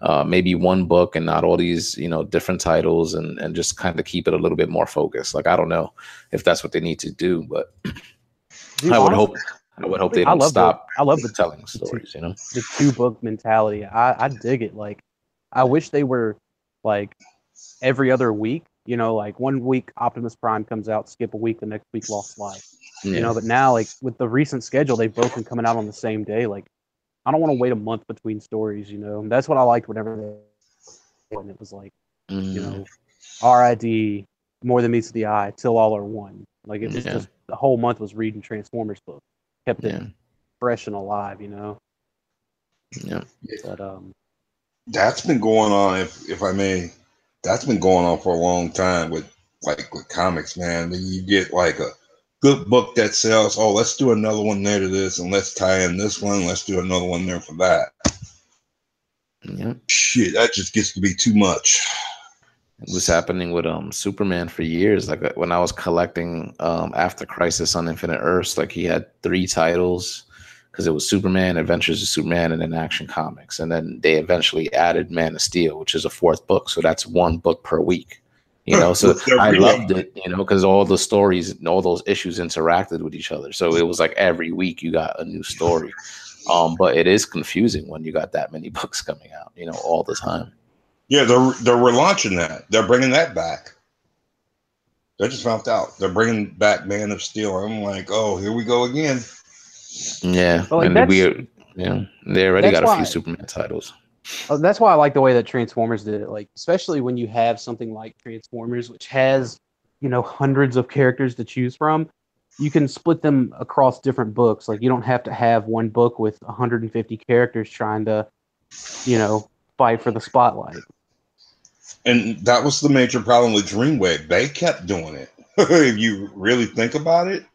uh, maybe one book and not all these, you know, different titles, and, and just kind of keep it a little bit more focused. Like, I don't know if that's what they need to do, but Dude, I would hope. I would hope they don't I stop. The, I love the telling stories, you know, the two book mentality. I, I dig it. Like, I wish they were like every other week, you know, like one week Optimus Prime comes out, skip a week, the next week Lost Life, yeah. you know, but now like with the recent schedule, they've both been coming out on the same day. Like, I don't want to wait a month between stories, you know, and that's what I liked whenever they, when it was like, mm. you know, R I D, More Than Meets the Eye, Till All Are One. Like, it was yeah. just the whole month was reading Transformers books. Kept it yeah. fresh and alive, you know. Yeah, but um, that's been going on. If if I may, that's been going on for a long time with like with comics, man. I mean, you get like a good book that sells. Oh, let's do another one there to this, and let's tie in this one. Let's do another one there for that. Yeah, shit, that just gets to be too much. It was happening with um Superman for years. Like when I was collecting um after Crisis on Infinite Earths, like he had three titles because it was Superman, Adventures of Superman, and then Action Comics. And then they eventually added Man of Steel, which is a fourth book. So that's one book per week. You know, so I loved it, you know, because all the stories and all those issues interacted with each other. So it was like every week you got a new story. Um, but it is confusing when you got that many books coming out, you know, all the time. Yeah, they're they're relaunching that. They're bringing that back. They just found out they're bringing back Man of Steel. I'm like, oh, here we go again. Yeah, like and we yeah they already got a few Superman titles. Oh, that's why I like the way that Transformers did it. Like, especially when you have something like Transformers, which has, you know, hundreds of characters to choose from, you can split them across different books. Like, you don't have to have one book with one hundred fifty characters trying to, you know, fight for the spotlight. And that was the major problem with Dreamwave. They kept doing it. If you really think about it,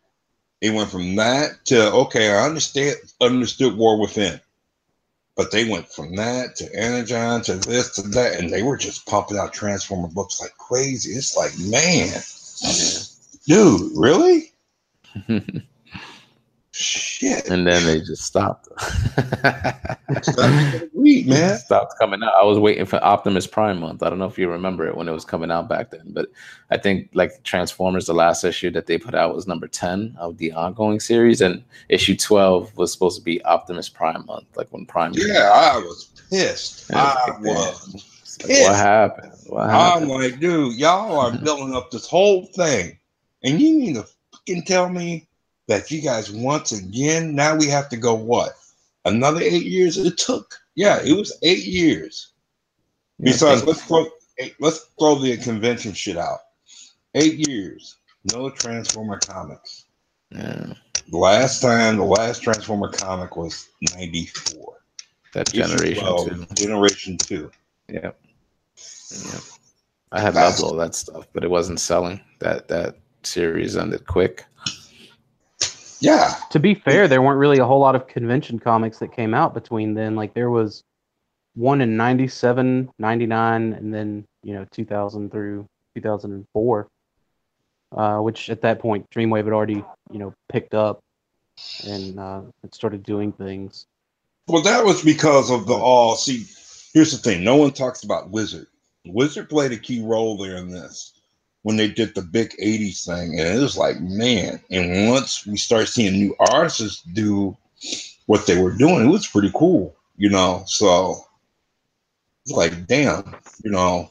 it went from that to, okay, I understand, understood War Within. But they went from that to Energon to this to that, and they were just pumping out Transformer books like crazy. It's like, man, dude, really? Shit. And then they just stopped. stopped week, man. Stopped coming out. I was waiting for Optimus Prime month. I don't know if you remember it when it was coming out back then, but I think like Transformers, the last issue that they put out was number ten of the ongoing series, and issue twelve was supposed to be Optimus Prime month, like when Prime. Yeah, came out. I was pissed. I was. Like, was pissed. Like, what happened? What happened? I'm like, dude, y'all are building up this whole thing, and you need to fucking tell me that you guys once again, now we have to go what? Another eight years? It took. Yeah, it was eight years. Yeah, Besides, let's throw, let's throw the convention shit out. Eight years. No Transformer comics. Yeah. Last time, the last Transformer comic was ninety-four. That's Generation two. Generation two. Yeah. Yeah. I had loved all that stuff, but it wasn't selling. That, that series ended quick. Yeah. To be fair, there weren't really a whole lot of convention comics that came out between then. Like, there was one in ninety-seven, ninety-nine, and then, you know, two thousand through two thousand four, uh, which at that point, Dreamwave had already, you know, picked up and uh, it started doing things. Well, that was because of the all. See, here's the thing. No one talks about Wizard. Wizard played a key role there in this. When they did the big eighties thing, and it was like, man, and once we start seeing new artists do what they were doing, it was pretty cool, you know. So it's like, damn, you know.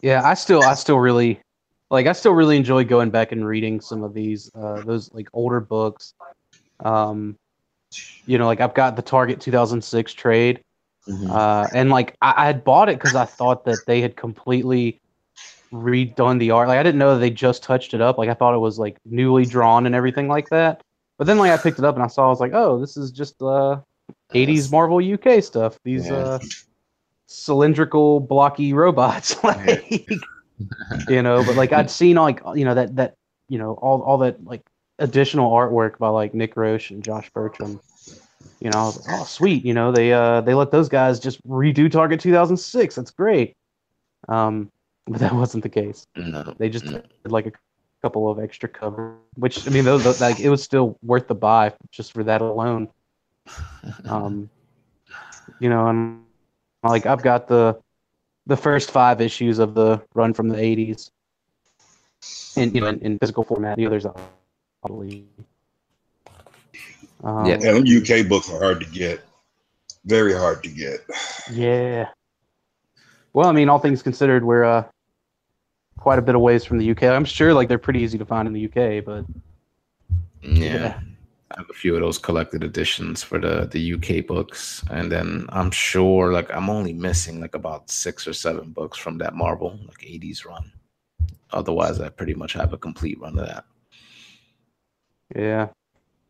Yeah, I still I still really like I still really enjoy going back and reading some of these uh those like older books. Um you know, like I've got the Target two thousand six trade. Mm-hmm. Uh, and like I, I had bought it because I thought that they had completely redone the art. Like, I didn't know that they just touched it up. Like, I thought it was like newly drawn and everything like that. But then like I picked it up and I saw, I was like, oh, this is just uh, eighties Marvel U K stuff. These yeah. uh, cylindrical blocky robots, like you know. But like I'd seen like, you know, that that you know all all that like additional artwork by like Nick Roche and Josh Bertram. You know, I was like, oh, sweet. You know, they uh, they let those guys just redo Target two thousand six. That's great. Um, but that wasn't the case. No, they just no. did like a couple of extra covers, which, I mean, those, those like it was still worth the buy just for that alone. Um, you know, and like I've got the the first five issues of the run from the eighties, and you know, in, in physical format. The others are probably. Um, yeah, them U K books are hard to get. Very hard to get. Yeah. Well, I mean, all things considered, we're uh, quite a bit of ways from the U K. I'm sure like they're pretty easy to find in the U K, but yeah. yeah. I have a few of those collected editions for the, the U K books. And then I'm sure like I'm only missing like about six or seven books from that Marvel like eighties run. Otherwise, I pretty much have a complete run of that. Yeah.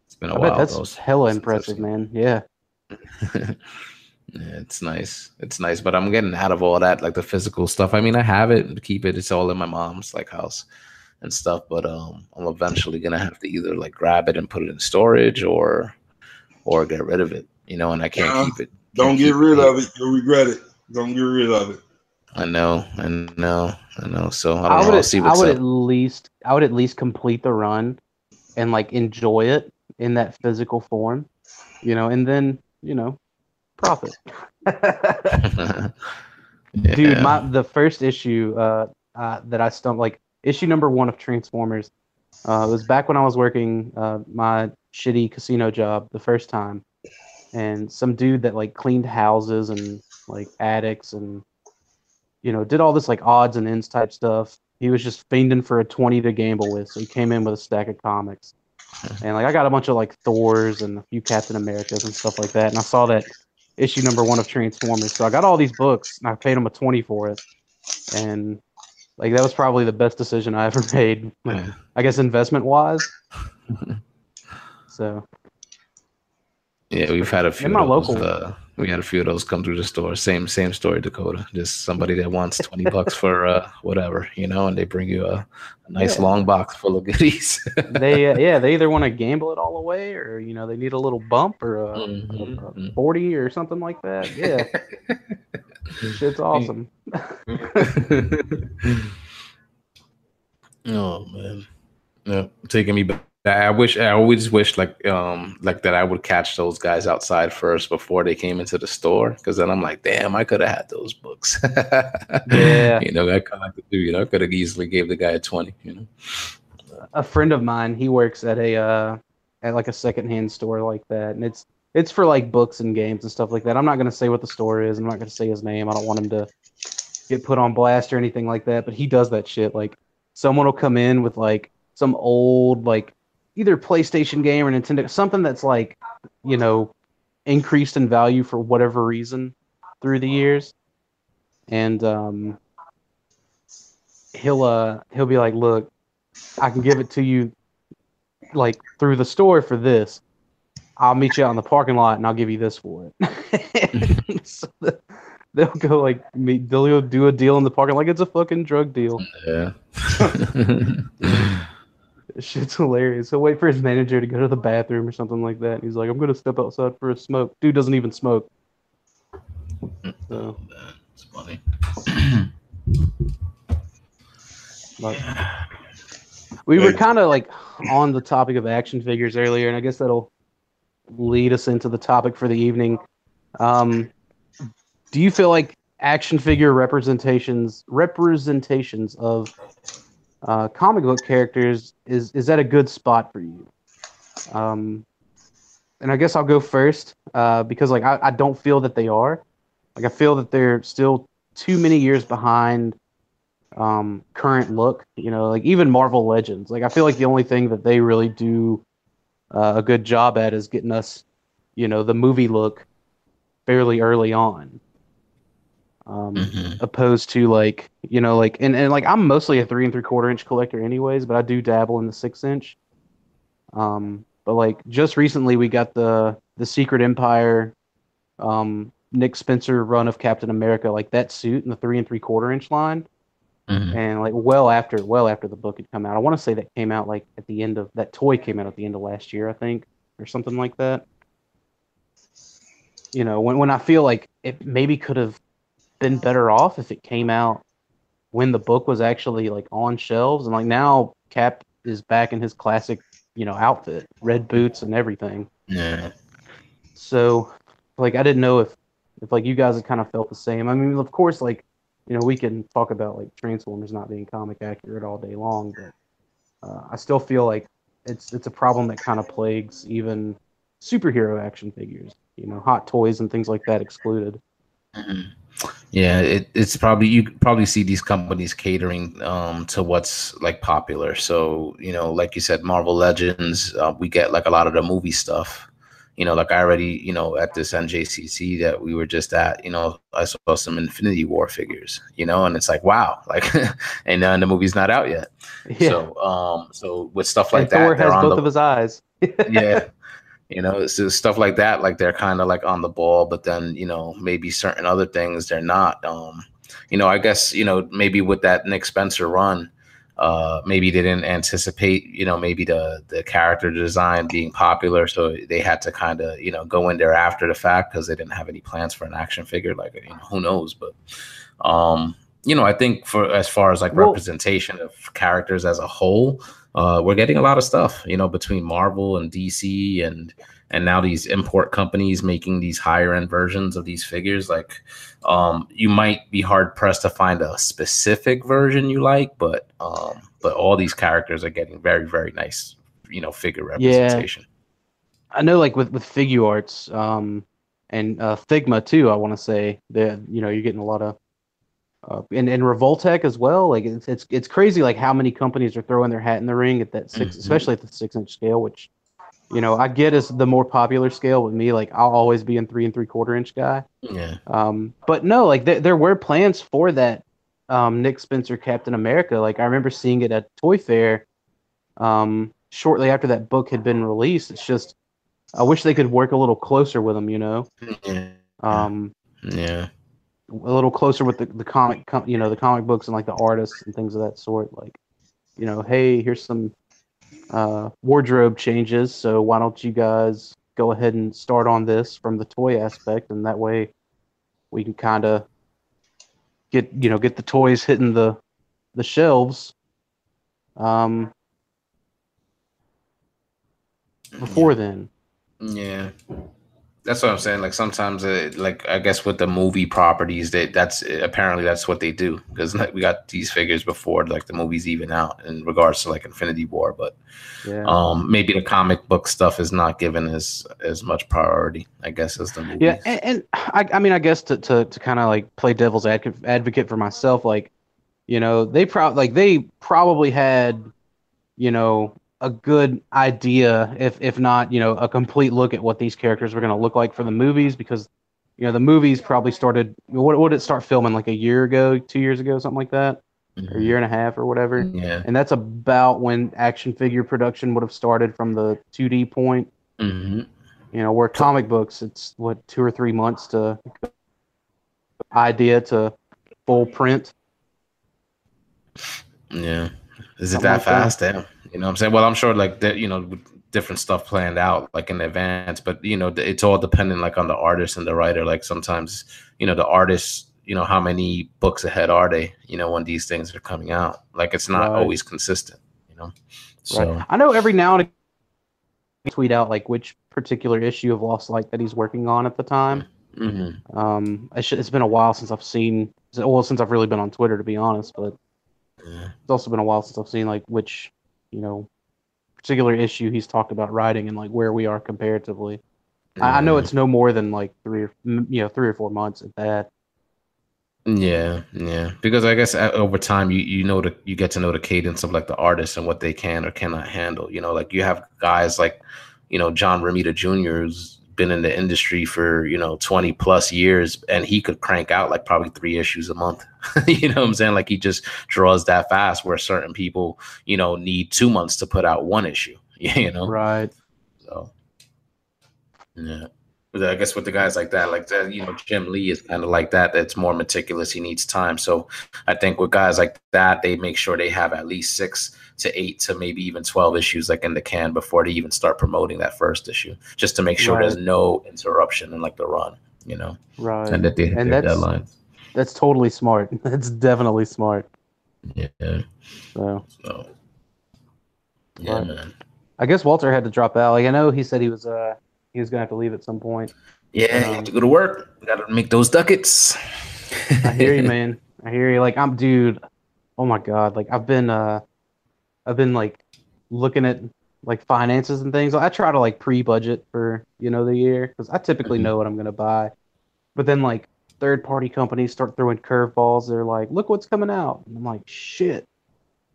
It's been a I while. Bet that's though, hella impressive, man. Yeah. yeah, it's nice. It's nice, but I'm getting out of all that, like the physical stuff. I mean, I have it and keep it. It's all in my mom's like house and stuff. But um, I'm eventually gonna have to either like grab it and put it in storage, or or get rid of it. You know, and I can't uh, keep it. Don't get rid of it. You'll regret it. Don't get rid of it. I know. I know. I know. So I, don't I would. Know. I'll see what's I would up. at least. I would at least complete the run and like enjoy it in that physical form. You know, and then, you know, profit. yeah. Dude, my the first issue uh, uh, that I stumped, like, issue number one of Transformers, uh, it was back when I was working uh, my shitty casino job the first time. And some dude that, like, cleaned houses and, like, attics and, you know, did all this, like, odds and ends type stuff. He was just fiending for a twenty to gamble with, so he came in with a stack of comics. And like I got a bunch of like Thors and a few Captain Americas and stuff like that, and I saw that issue number one of Transformers, so I got all these books and I paid them a twenty for it, and like that was probably the best decision I ever made, like, yeah. I guess investment wise. So yeah, we've had a few. In my those, local, uh, we had a few of those come through the store. Same same story, Dakota. Just somebody that wants twenty bucks for uh, whatever, you know, and they bring you a, a nice yeah. long box full of goodies. they uh, yeah, they either want to gamble it all away, or you know, they need a little bump or a, mm-hmm. a, a forty or something like that. Yeah, shit's awesome. Oh man, yeah, taking me back. I wish I always wished like um like that I would catch those guys outside first before they came into the store, because then I'm like, damn, I could have had those books. Yeah, you know, I collected too. You know, I could have easily gave the guy a twenty. You know, a friend of mine, he works at a uh at like a secondhand store like that, and it's it's for like books and games and stuff like that. I'm not gonna say what the store is. I'm not gonna say his name. I don't want him to get put on blast or anything like that. But he does that shit. Like someone will come in with like some old like. Either PlayStation game or Nintendo, something that's like, you know, increased in value for whatever reason through the years, and um, he'll uh, he'll be like, "Look, I can give it to you, like through the store for this. I'll meet you out in the parking lot, and I'll give you this for it." So the, they'll go like meet, they'll do a deal in the parking lot, like it's a fucking drug deal. Yeah. Shit's hilarious. He'll wait for his manager to go to the bathroom or something like that. And he's like, I'm going to step outside for a smoke. Dude doesn't even smoke. So. That's funny. But we were kind of like on the topic of action figures earlier, and I guess that'll lead us into the topic for the evening. Um, do you feel like action figure representations, representations of... Uh, comic book characters, is is that a good spot for you? Um, and I guess I'll go first uh, because like I, I don't feel that they are. Like I feel that they're still too many years behind um, current look. You know, like even Marvel Legends. Like I feel like the only thing that they really do uh, a good job at is getting us, you know, the movie look fairly early on. Um, mm-hmm. Opposed to like, you know, like, and, and like, I'm mostly a three and three quarter inch collector anyways, but I do dabble in the six inch. Um, but like just recently we got the, the Secret Empire, um, Nick Spencer run of Captain America, like that suit in the three and three quarter inch line. Mm-hmm. And like, well after, well after the book had come out, I want to say that came out like at the end of that toy came out at the end of last year, I think, or something like that. You know, when, when I feel like it maybe could have been better off if it came out when the book was actually like on shelves, and like now Cap is back in his classic, you know, outfit, red boots and everything. Yeah. So, like, I didn't know if, if like, you guys had kind of felt the same. I mean, of course, like, you know, we can talk about, like, Transformers not being comic accurate all day long, but uh, I still feel like it's it's a problem that kind of plagues even superhero action figures, you know, hot toys and things like that excluded. Mm-hmm. Yeah, it, it's probably, you probably see these companies catering um, to what's, like, popular. So, you know, like you said, Marvel Legends, uh, we get, like, a lot of the movie stuff. You know, like I already, you know, at this N J C C that we were just at, you know, I saw some Infinity War figures, you know, and it's like, wow, like, and then the movie's not out yet. Yeah. So, um, so with stuff like and that, Thor has on both the, of his eyes. Yeah. You know, so stuff like that, like they're kind of like on the ball, but then, you know, maybe certain other things they're not. Um, you know, I guess, you know, maybe with that Nick Spencer run, uh, maybe they didn't anticipate, you know, maybe the, the character design being popular. So they had to kind of, you know, go in there after the fact because they didn't have any plans for an action figure. Like, you know, who knows? But, um, you know, I think for as far as like well, representation of characters as a whole, Uh, we're getting a lot of stuff, you know, between Marvel and D C and and now these import companies making these higher end versions of these figures. Like, um, you might be hard pressed to find a specific version you like, but um, but all these characters are getting very, very nice, you know, figure representation. Yeah. I know, like with with Figuarts um, and uh, Figma too. I want to say that, you know, you're getting a lot of. Uh, and and Revoltech as well. Like it's it's it's crazy, like how many companies are throwing their hat in the ring at that six, mm-hmm. especially at the six inch scale. Which, you know, I get is the more popular scale with me. Like I'll always be in three and three quarter inch guy. Yeah. Um. But no, like th- there were plans for that. Um. Nick Spencer Captain America. Like I remember seeing it at Toy Fair. Um. Shortly after that book had been released. It's just, I wish they could work a little closer with them. You know. Yeah. Um. Yeah. A little closer with the, the comic, com- you know, the comic books and like the artists and things of that sort. Like, you know, hey, here's some uh, wardrobe changes. So why don't you guys go ahead and start on this from the toy aspect, and that way we can kind of get, you know, get the toys hitting the the shelves um, before yeah. then. Yeah. That's what I'm saying. Like sometimes, uh, like I guess with the movie properties, that that's apparently that's what they do, because like, we got these figures before like the movie's even out in regards to like Infinity War, but yeah. um, maybe the comic book stuff is not given as as much priority, I guess, as the movies. Yeah, and, and I, I mean, I guess to to, to kind of like play devil's adv- advocate for myself, like, you know, they probably like they probably had, you know. a good idea, if if not, you know, a complete look at what these characters were going to look like for the movies, because, you know, the movies probably started, what would it start filming, like a year ago, two years ago, something like that, mm-hmm. or a year and a half or whatever. Yeah. And that's about when action figure production would have started from the two D point. Mm-hmm. You know, where comic books, it's what, two or three months to idea to full print. Yeah. Is it something that like fast? That? Yeah. You know what I'm saying? Well, I'm sure like that, you know, different stuff planned out like in advance, but you know, it's all dependent like on the artist and the writer. Like sometimes, you know, the artists, you know, how many books ahead are they, you know, when these things are coming out, like it's not right. always consistent, you know? So right. I know every now and again I tweet out like which particular issue of Lost Light that he's working on at the time. Mm-hmm. Um, it's been a while since I've seen, well, since I've really been on Twitter, to be honest, but yeah. it's also been a while since I've seen like which, you know, particular issue he's talked about writing and like where we are comparatively. Mm. I know it's no more than like three, or, you know, three or four months at that. Yeah, yeah. Because I guess over time, you you know, the, you get to know the cadence of like the artists and what they can or cannot handle. You know, like you have guys like, you know, John Romita Junior who's been in the industry for, you know, twenty plus years, and he could crank out like probably three issues a month. You know what I'm saying? Like he just draws that fast, where certain people, you know, need two months to put out one issue, you know? Right. So, yeah. I guess with the guys like that, like, that, you know, Jim Lee is kind of like that. That's more meticulous. He needs time. So I think with guys like that, they make sure they have at least six to eight to maybe even twelve issues like in the can before they even start promoting that first issue, just to make sure right. there's no interruption in like the run, you know, right. and that they hit their deadline. That's totally smart. That's definitely smart. Yeah. So, so yeah, right. man. I guess Walter had to drop out. Like I know he said he was, uh, he's gonna have to leave at some point. Yeah, um, you have to go to work. You gotta make those ducats. I hear you, man. I hear you. Like, I'm, dude. Oh my god. Like, I've been, uh, I've been like looking at like finances and things. I try to like pre-budget for, you know, the year, because I typically know what I'm gonna buy. But then like third-party companies start throwing curveballs. They're like, "Look what's coming out," and I'm like, "Shit."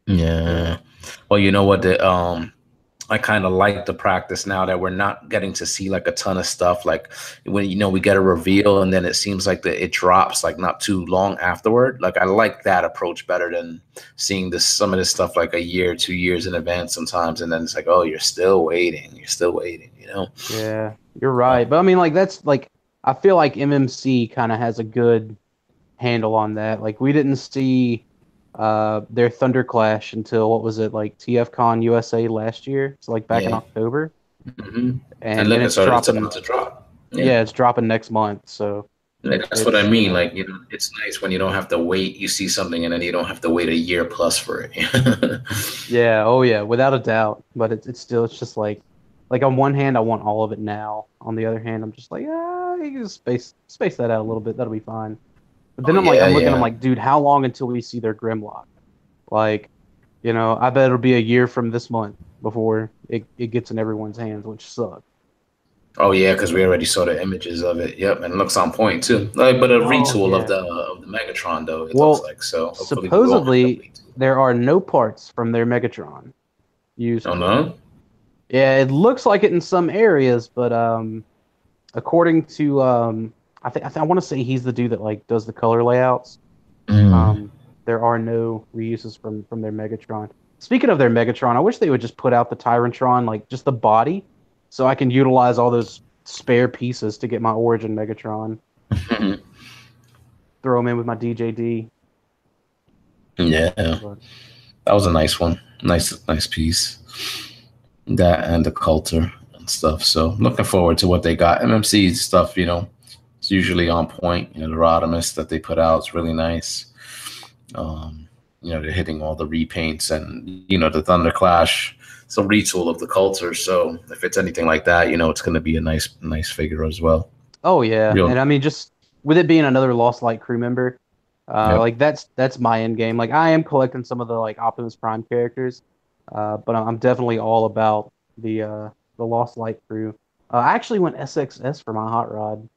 Yeah. Well, you know what? The um. I kind of like the practice now that we're not getting to see like a ton of stuff. Like when, you know, we get a reveal and then it seems like the, it drops like not too long afterward. Like, I like that approach better than seeing this, some of this stuff like a year, two years in advance sometimes. And then it's like, oh, you're still waiting. You're still waiting, you know? Yeah, you're right. But I mean, like, that's like, I feel like M M C kind of has a good handle on that. Like, we didn't see Uh, their Thunder Clash until, what was it, like T F Con U S A last year? So like back yeah. in October, mm-hmm. and, and then it's dropping. It's to drop. Yeah. yeah, it's dropping next month. So like, that's what I mean. Like, you know, it's nice when you don't have to wait. You see something and then you don't have to wait a year plus for it. yeah. Oh yeah, without a doubt. But it's it's still it's just like like on one hand I want all of it now. On the other hand, I'm just like, ah, you can just space space that out a little bit. That'll be fine. But then oh, I'm like, yeah, I'm looking, yeah. I'm like, dude, how long until we see their Grimlock? Like, you know, I bet it'll be a year from this month before it, it gets in everyone's hands, which sucks. Oh yeah, because we already saw the images of it. Yep, and it looks on point too. Like, but a oh, retool yeah. of the of the Megatron though. It well, looks like so. Supposedly, there are no parts from their Megatron used. Oh no. Yeah, it looks like it in some areas, but um, according to um. I think I, th I want to say he's the dude that like does the color layouts. Mm. Um, there are no reuses from, from their Megatron. Speaking of their Megatron, I wish they would just put out the Tyrantron, like just the body, so I can utilize all those spare pieces to get my Origin Megatron. Throw him in with my D J D. Yeah, but that was a nice one. Nice, nice piece. That and the Coulter and stuff. So looking forward to what they got. M M C stuff, you know. It's usually on point. You know, the Rodimus that they put out is really nice. Um, you know, they're hitting all the repaints and, you know, the Thunder Clash. It's a retool of the Coulter. So if it's anything like that, you know, it's going to be a nice, nice figure as well. Oh, yeah. Real and I mean, just with it being another Lost Light crew member, uh, yep. like that's that's my end game. Like, I am collecting some of the, like, Optimus Prime characters, uh, but I'm definitely all about the, uh, the Lost Light crew. Uh, I actually went S X S for my Hot Rod.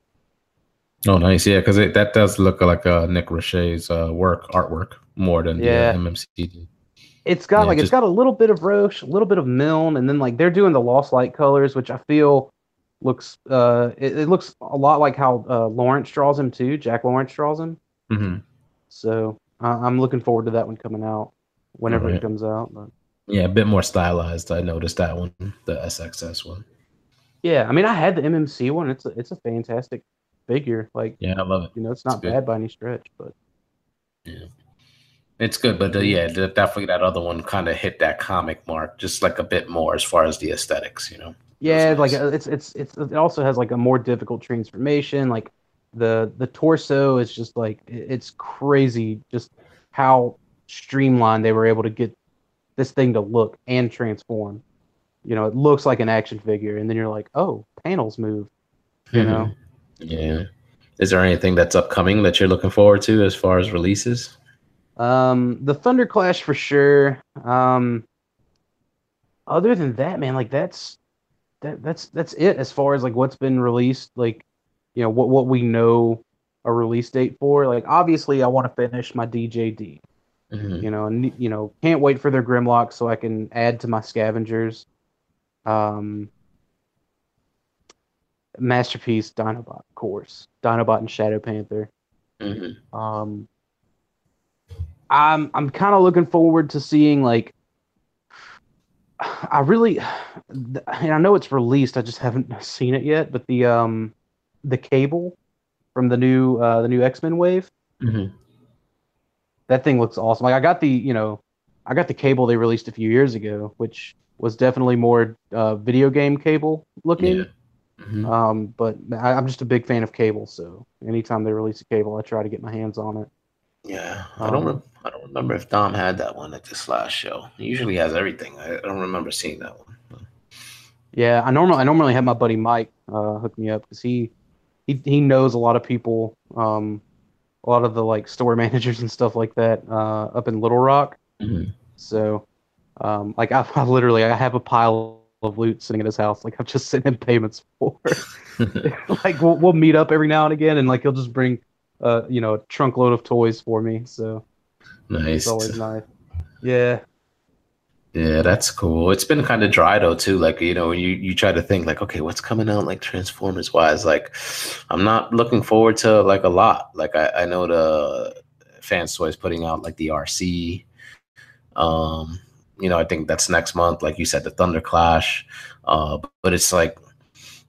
Oh, nice. Yeah, because that does look like uh, Nick Roche's uh, work, artworck, more than yeah. the uh, M M C. It's got yeah, like just... it's got a little bit of Roche, a little bit of Milne, and then like they're doing the Lost Light colors, which I feel looks uh, it, it looks a lot like how uh, Lawrence draws him too. Jack Lawrence draws him. Mm-hmm. So uh, I'm looking forward to that one coming out whenever right. it comes out. But... yeah, a bit more stylized. I noticed that one, the S X S one. Yeah, I mean, I had the M M C one. It's a, it's a fantastic figure. Like, yeah, I love it. You know, it's not it's bad by any stretch, but yeah, it's good. But uh, yeah, definitely that other one kind of hit that comic mark just like a bit more as far as the aesthetics, you know. Yeah, it's nice. Like it's it's it's it also has like a more difficult transformation. Like the the torso is just like it's crazy just how streamlined they were able to get this thing to look and transform. You know, it looks like an action figure, and then you're like, oh, panels move. You mm-hmm. know. Yeah. Is there anything that's upcoming that you're looking forward to as far as releases? Um, the Thunder Clash for sure. Um, other than that, man, like that's that that's that's it as far as like what's been released, like, you know, what what we know a release date for. Like, obviously I want to finish my D J D. Mm-hmm. You know, and you know, can't wait for their Grimlock so I can add to my scavengers. Um Masterpiece, Dinobot, of course. Dinobot and Shadow Panther. Mm-hmm. Um, I'm I'm kind of looking forward to seeing, like, I really, and I know it's released, I just haven't seen it yet. But the um, the Cable from the new uh, the new X-Men wave, mm-hmm. that thing looks awesome. Like, I got the you know, I got the Cable they released a few years ago, which was definitely more uh, video game Cable looking. Yeah. Mm-hmm. Um, but I, I'm just a big fan of Cable, so anytime they release a Cable, I try to get my hands on it. Yeah, I don't. Um, re I don't remember if Dom had that one at this last show. He usually has everything. I, I don't remember seeing that one. But. Yeah, I normally I normally have my buddy Mike uh, hooked me up because he, he he knows a lot of people, um, a lot of the like store managers and stuff like that uh, up in Little Rock. Mm-hmm. So, um, like I, I literally I have a pile of loot sitting at his house. Like I'm just sending him payments for. Like we'll we'll meet up every now and again, and like he'll just bring, uh, you know, a trunk load of toys for me. So nice. It's always nice. Yeah. Yeah, that's cool. It's been kind of dry though too. Like, you know, you, you try to think like, okay, what's coming out like Transformers wise? Like, I'm not looking forward to like a lot. Like, I, I know the Fans Toys putting out like the R C. Um, you know, I think that's next month. Like you said, the Thunder Clash. Uh, but it's like,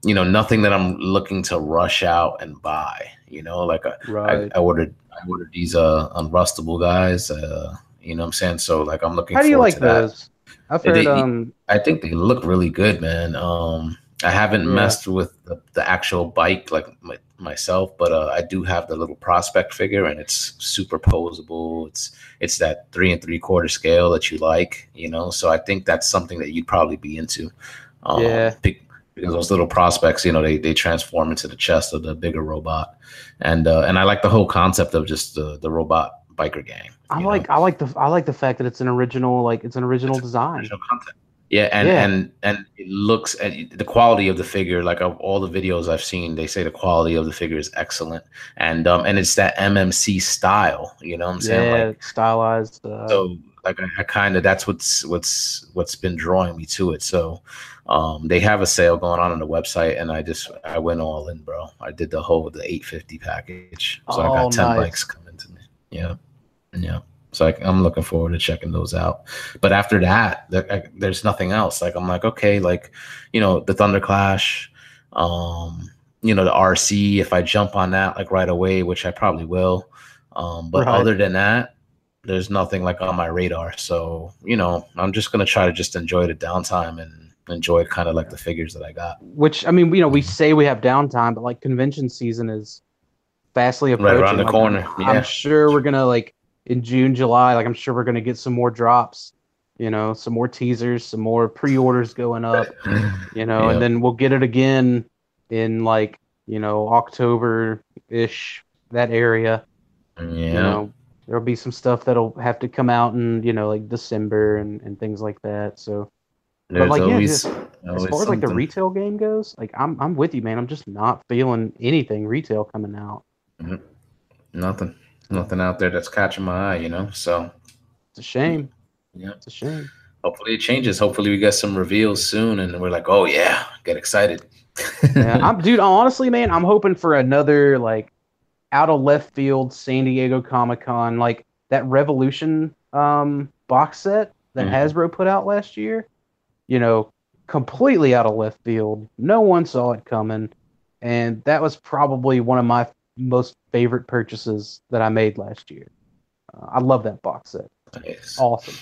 you know, nothing that I'm looking to rush out and buy. You know, like I, right. I, I ordered I ordered these uh Unrustable guys. Uh, you know what I'm saying? So like, I'm looking. How do you like those? That. I've heard, they, um, I think they look really good, man. Um, I haven't yeah. messed with the, the actual bike like my, myself, but uh, I do have the little prospect figure, and it's super posable. It's it's that three and three quarter scale that you like, you know. So I think that's something that you'd probably be into. Um, yeah. Because those little prospects, you know, they, they transform into the chest of the bigger robot, and uh, and I like the whole concept of just the the robot biker gang. I like know? I like the I like the fact that it's an original like it's an original it's design. Original content. Yeah, and, yeah, and and it looks at the quality of the figure. Like of all the videos I've seen, they say the quality of the figure is excellent, and um and it's that M M C style. You know what I'm saying? Yeah, like, stylized. Uh, so like I, I kind of that's what's what's what's been drawing me to it. So um they have a sale going on on the website, and I just I went all in, bro. I did the whole the eight fifty package. So oh, I got ten nice. bikes coming to me. Yeah. Yeah, so I, I'm looking forward to checking those out. But after that, there, I, there's nothing else. Like I'm like, okay, like you know, the Thunder Clash, um, you know, the R C. If I jump on that like right away, which I probably will, um, but right. other than that, there's nothing like on my radar. So you know, I'm just gonna try to just enjoy the downtime and enjoy kind of like the figures that I got. Which I mean, you know, we say we have downtime, but like convention season is fastly approaching. Right around the like, corner. I'm, yeah. I'm sure we're gonna like. In June, July, like I'm sure we're gonna get some more drops, you know, some more teasers, some more pre-orders going up, you know, yep. and then we'll get it again in like you know October-ish that area. Yeah, you know, there'll be some stuff that'll have to come out in you know like December and, and things like that. So, There's but like always, yeah, just, always as far as like the retail game goes, like I'm I'm with you, man. I'm just not feeling anything retail coming out. Mm-hmm. Nothing. Nothing out there that's catching my eye, you know. So it's a shame. Yeah, it's a shame. Hopefully it changes. Hopefully we get some reveals soon, and we're like, oh yeah, get excited. yeah, I'm, dude. Honestly, man, I'm hoping for another like out of left field San Diego Comic Con, like that Revolution um, box set that mm-hmm. Hasbro put out last year. You know, completely out of left field. No one saw it coming, and that was probably one of my most favorite purchases that I made last year. Uh, I love that box set. Nice. Awesome.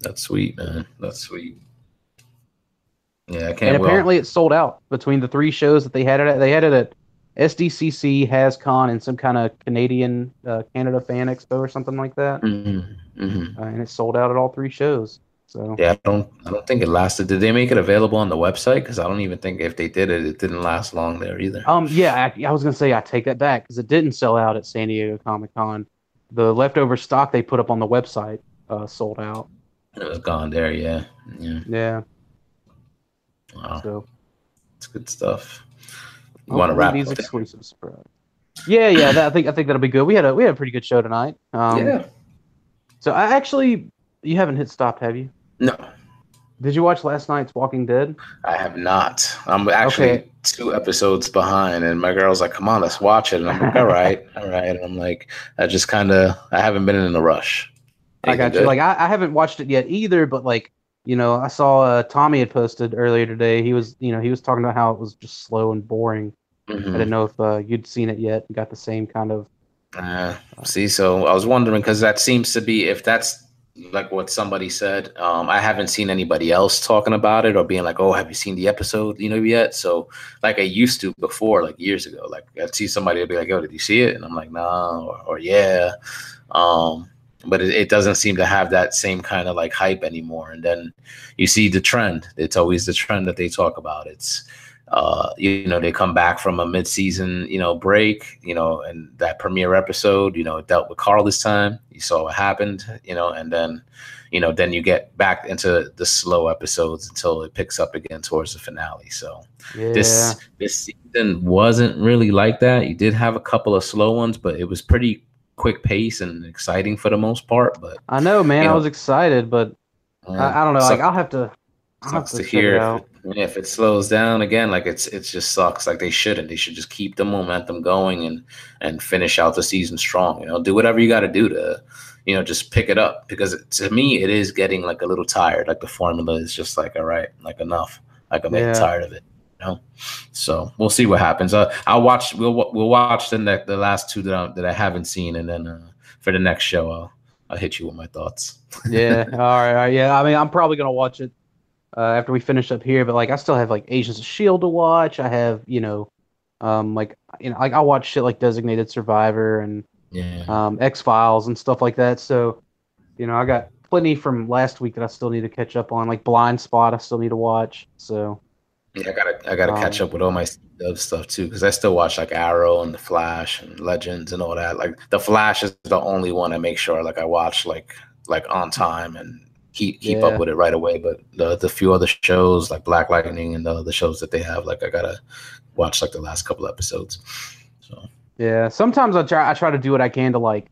That's sweet, man. That's sweet. Yeah, I can't. And apparently, well. it sold out between the three shows that they had it at. They had it at S D C C, HasCon, and some kind of Canadian uh, Canada Fan Expo or something like that. Mm-hmm. Mm-hmm. Uh, and it sold out at all three shows. So. Yeah, I don't. I don't think it lasted. Did they make it available on the website? Because I don't even think if they did it, it didn't last long there either. Um, yeah, I, I was gonna say I take that back because it didn't sell out at San Diego Comic Con. The leftover stock they put up on the website uh, sold out. It was gone there. Yeah. Yeah. Yeah. Wow. So, it's good stuff. You want to wrap these exclusives, bro? Yeah, yeah. That, I think I think that'll be good. We had a we had a pretty good show tonight. Um, yeah. So I actually, you haven't hit stop, have you? No. Did you watch last night's Walking Dead? I have not. I'm actually okay. two episodes behind, and my girl's like, come on, let's watch it. And I'm like, all right, all right. And I'm like, I just kind of, I haven't been in a rush. Anything I got you. Good? Like, I, I haven't watched it yet either, but like, you know, I saw uh, Tommy had posted earlier today. He was, you know, he was talking about how it was just slow and boring. Mm-hmm. I didn't know if uh, you'd seen it yet and got the same kind of. Uh, see, so I was wondering, because that seems to be, if that's, like what somebody said, um, I haven't seen anybody else talking about it or being like, oh, have you seen the episode, you know, yet? So like I used to before, like years ago, like I'd see somebody, I'd be like, oh, did you see it? And I'm like, nah, or, or yeah. Um, but it, it doesn't seem to have that same kind of like hype anymore. And then you see the trend. It's always the trend that they talk about. It's, uh, you know, they come back from a mid-season, you know, break, you know, and that premiere episode, you know, it dealt with Carl this time. You saw what happened, you know, and then, you know, then you get back into the slow episodes until it picks up again towards the finale. So yeah. this this season wasn't really like that. You did have a couple of slow ones, but it was pretty quick pace and exciting for the most part. But I know, man, you know, I was excited, but um, I, I don't know. Like, I'll have to. Sucks to hear if it, if it slows down again. Like it's it just sucks. Like they shouldn't. They should just keep the momentum going and and finish out the season strong. You know, do whatever you got to do to, you know, just pick it up, because it, to me it is getting like a little tired. Like the formula is just like, all right, like enough. Like I'm yeah. getting tired of it. You know, so we'll see what happens. Uh, I'll watch. We'll we'll watch the ne- the last two that I, that I haven't seen, and then uh, for the next show, I'll I'll hit you with my thoughts. Yeah. All right, all right. Yeah. I mean, I'm probably gonna watch it. Uh, after we finish up here, but like I still have like Agents of S H I E L D to watch. I have, you know, um, like you know, like I watch shit like Designated Survivor and yeah. um, X-Files and stuff like that. So, you know, I got plenty from last week that I still need to catch up on. Like Blind Spot, I still need to watch. So yeah, I gotta I gotta um, catch up with all my stuff too, because I still watch like Arrow and The Flash and Legends and all that. Like The Flash is the only one I make sure like I watch like like on time and. keep keep yeah. up with it right away. But the the few other shows like Black Lightning and the other shows that they have, like I gotta watch like the last couple episodes. So yeah, sometimes I try I try to do what I can to like,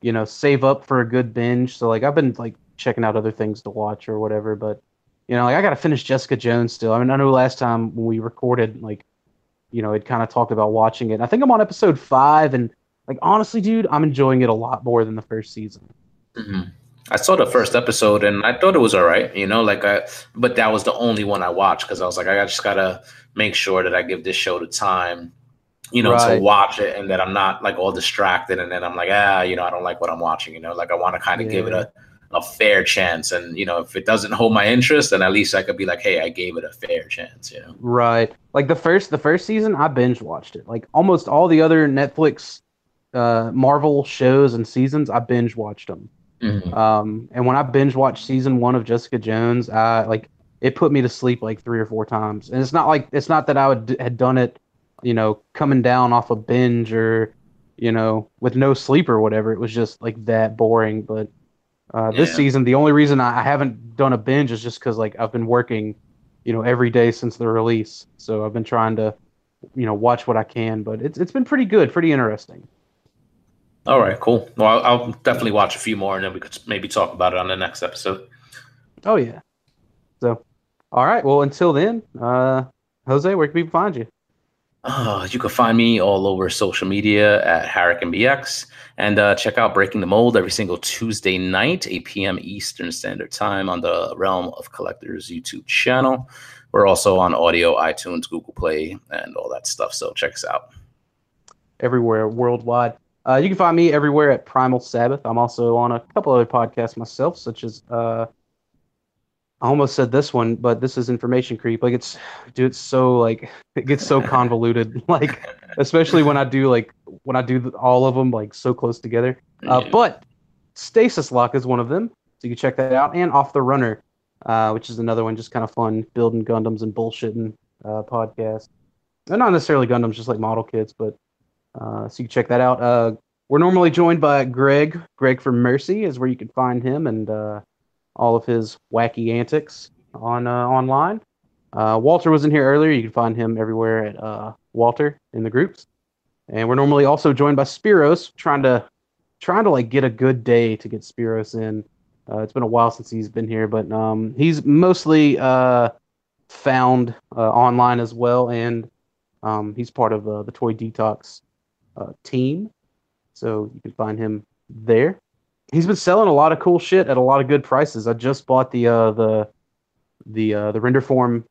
you know, save up for a good binge. So like I've been like checking out other things to watch or whatever, but you know, like I gotta finish Jessica Jones still. I mean, I know last time when we recorded, like, you know, it kind of talked about watching it. And I think I'm on episode five, and like honestly, dude, I'm enjoying it a lot more than the first season. Mm-hmm. I saw the first episode and I thought it was all right, you know, like I, but that was the only one I watched, because I was like, I just got to make sure that I give this show the time, you know, right. to watch it, and that I'm not like all distracted. And then I'm like, ah, you know, I don't like what I'm watching, you know, like I want to kind of yeah. give it a, a fair chance. And, you know, if it doesn't hold my interest, then at least I could be like, hey, I gave it a fair chance, you know? Right. Like the first, the first season, I binge watched it. Like almost all the other Netflix uh, Marvel shows and seasons, I binge watched them. Mm-hmm. Um, and when I binge watched season one of Jessica Jones, I like it put me to sleep like three or four times. And it's not like it's not that I would d- had done it, you know, coming down off a binge or, you know, with no sleep or whatever. It was just like that boring. But uh, yeah. this season, the only reason I, I haven't done a binge is just because like I've been working, you know, every day since the release. So I've been trying to, you know, watch what I can. But it's it's been pretty good, pretty interesting. All right, cool. Well, I'll, I'll definitely watch a few more, and then we could maybe talk about it on the next episode. Oh, yeah. So, all right. Well, until then, uh, Jose, where can people find you? Uh, you can find me all over social media at HarricanBX, and uh, check out Breaking the Mold every single Tuesday night, eight p.m. Eastern Standard Time on the Realm of Collectors YouTube channel. We're also on audio, iTunes, Google Play, and all that stuff, so check us out. Everywhere, worldwide. Uh, you can find me everywhere at Primal Sabbath. I'm also on a couple other podcasts myself, such as uh, I almost said this one, but this is Information Creep. Like it's, dude, it's so like it gets so convoluted. Like especially when I do like when I do all of them like so close together. Uh, yeah. But Stasis Lock is one of them, so you can check that out. And Off the Runner, uh, which is another one, just kind of fun building Gundams and bullshitting uh, podcast. They're not necessarily Gundams, just like model kits, but. Uh, so you can check that out. Uh, we're normally joined by Greg. Greg from Mercy is where you can find him and uh, all of his wacky antics on uh, online. Uh, Walter was in here earlier. You can find him everywhere at uh, Walter in the groups. And we're normally also joined by Spiros. Trying to trying to like get a good day to get Spiros in. Uh, it's been a while since he's been here, but um, he's mostly uh, found uh, online as well, and um, he's part of uh, the Toy Detox. Uh, team, so you can find him there. He's been selling a lot of cool shit at a lot of good prices. I just bought the uh, the the uh, the Renderform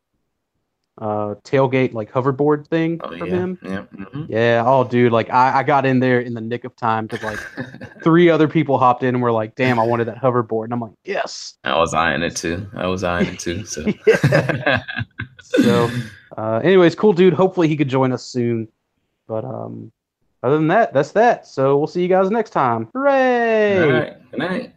uh, tailgate like hoverboard thing oh, from yeah. him. Yeah, mm-hmm. yeah. Oh, dude, like I, I got in there in the nick of time because like three other people hopped in and were like, "Damn, I wanted that hoverboard," and I'm like, "Yes." I was eyeing it too. I was eyeing it too. So, so, uh, anyways, cool dude. Hopefully, he could join us soon, but um. Other than that, that's that. So we'll see you guys next time. Hooray! All right. Good night.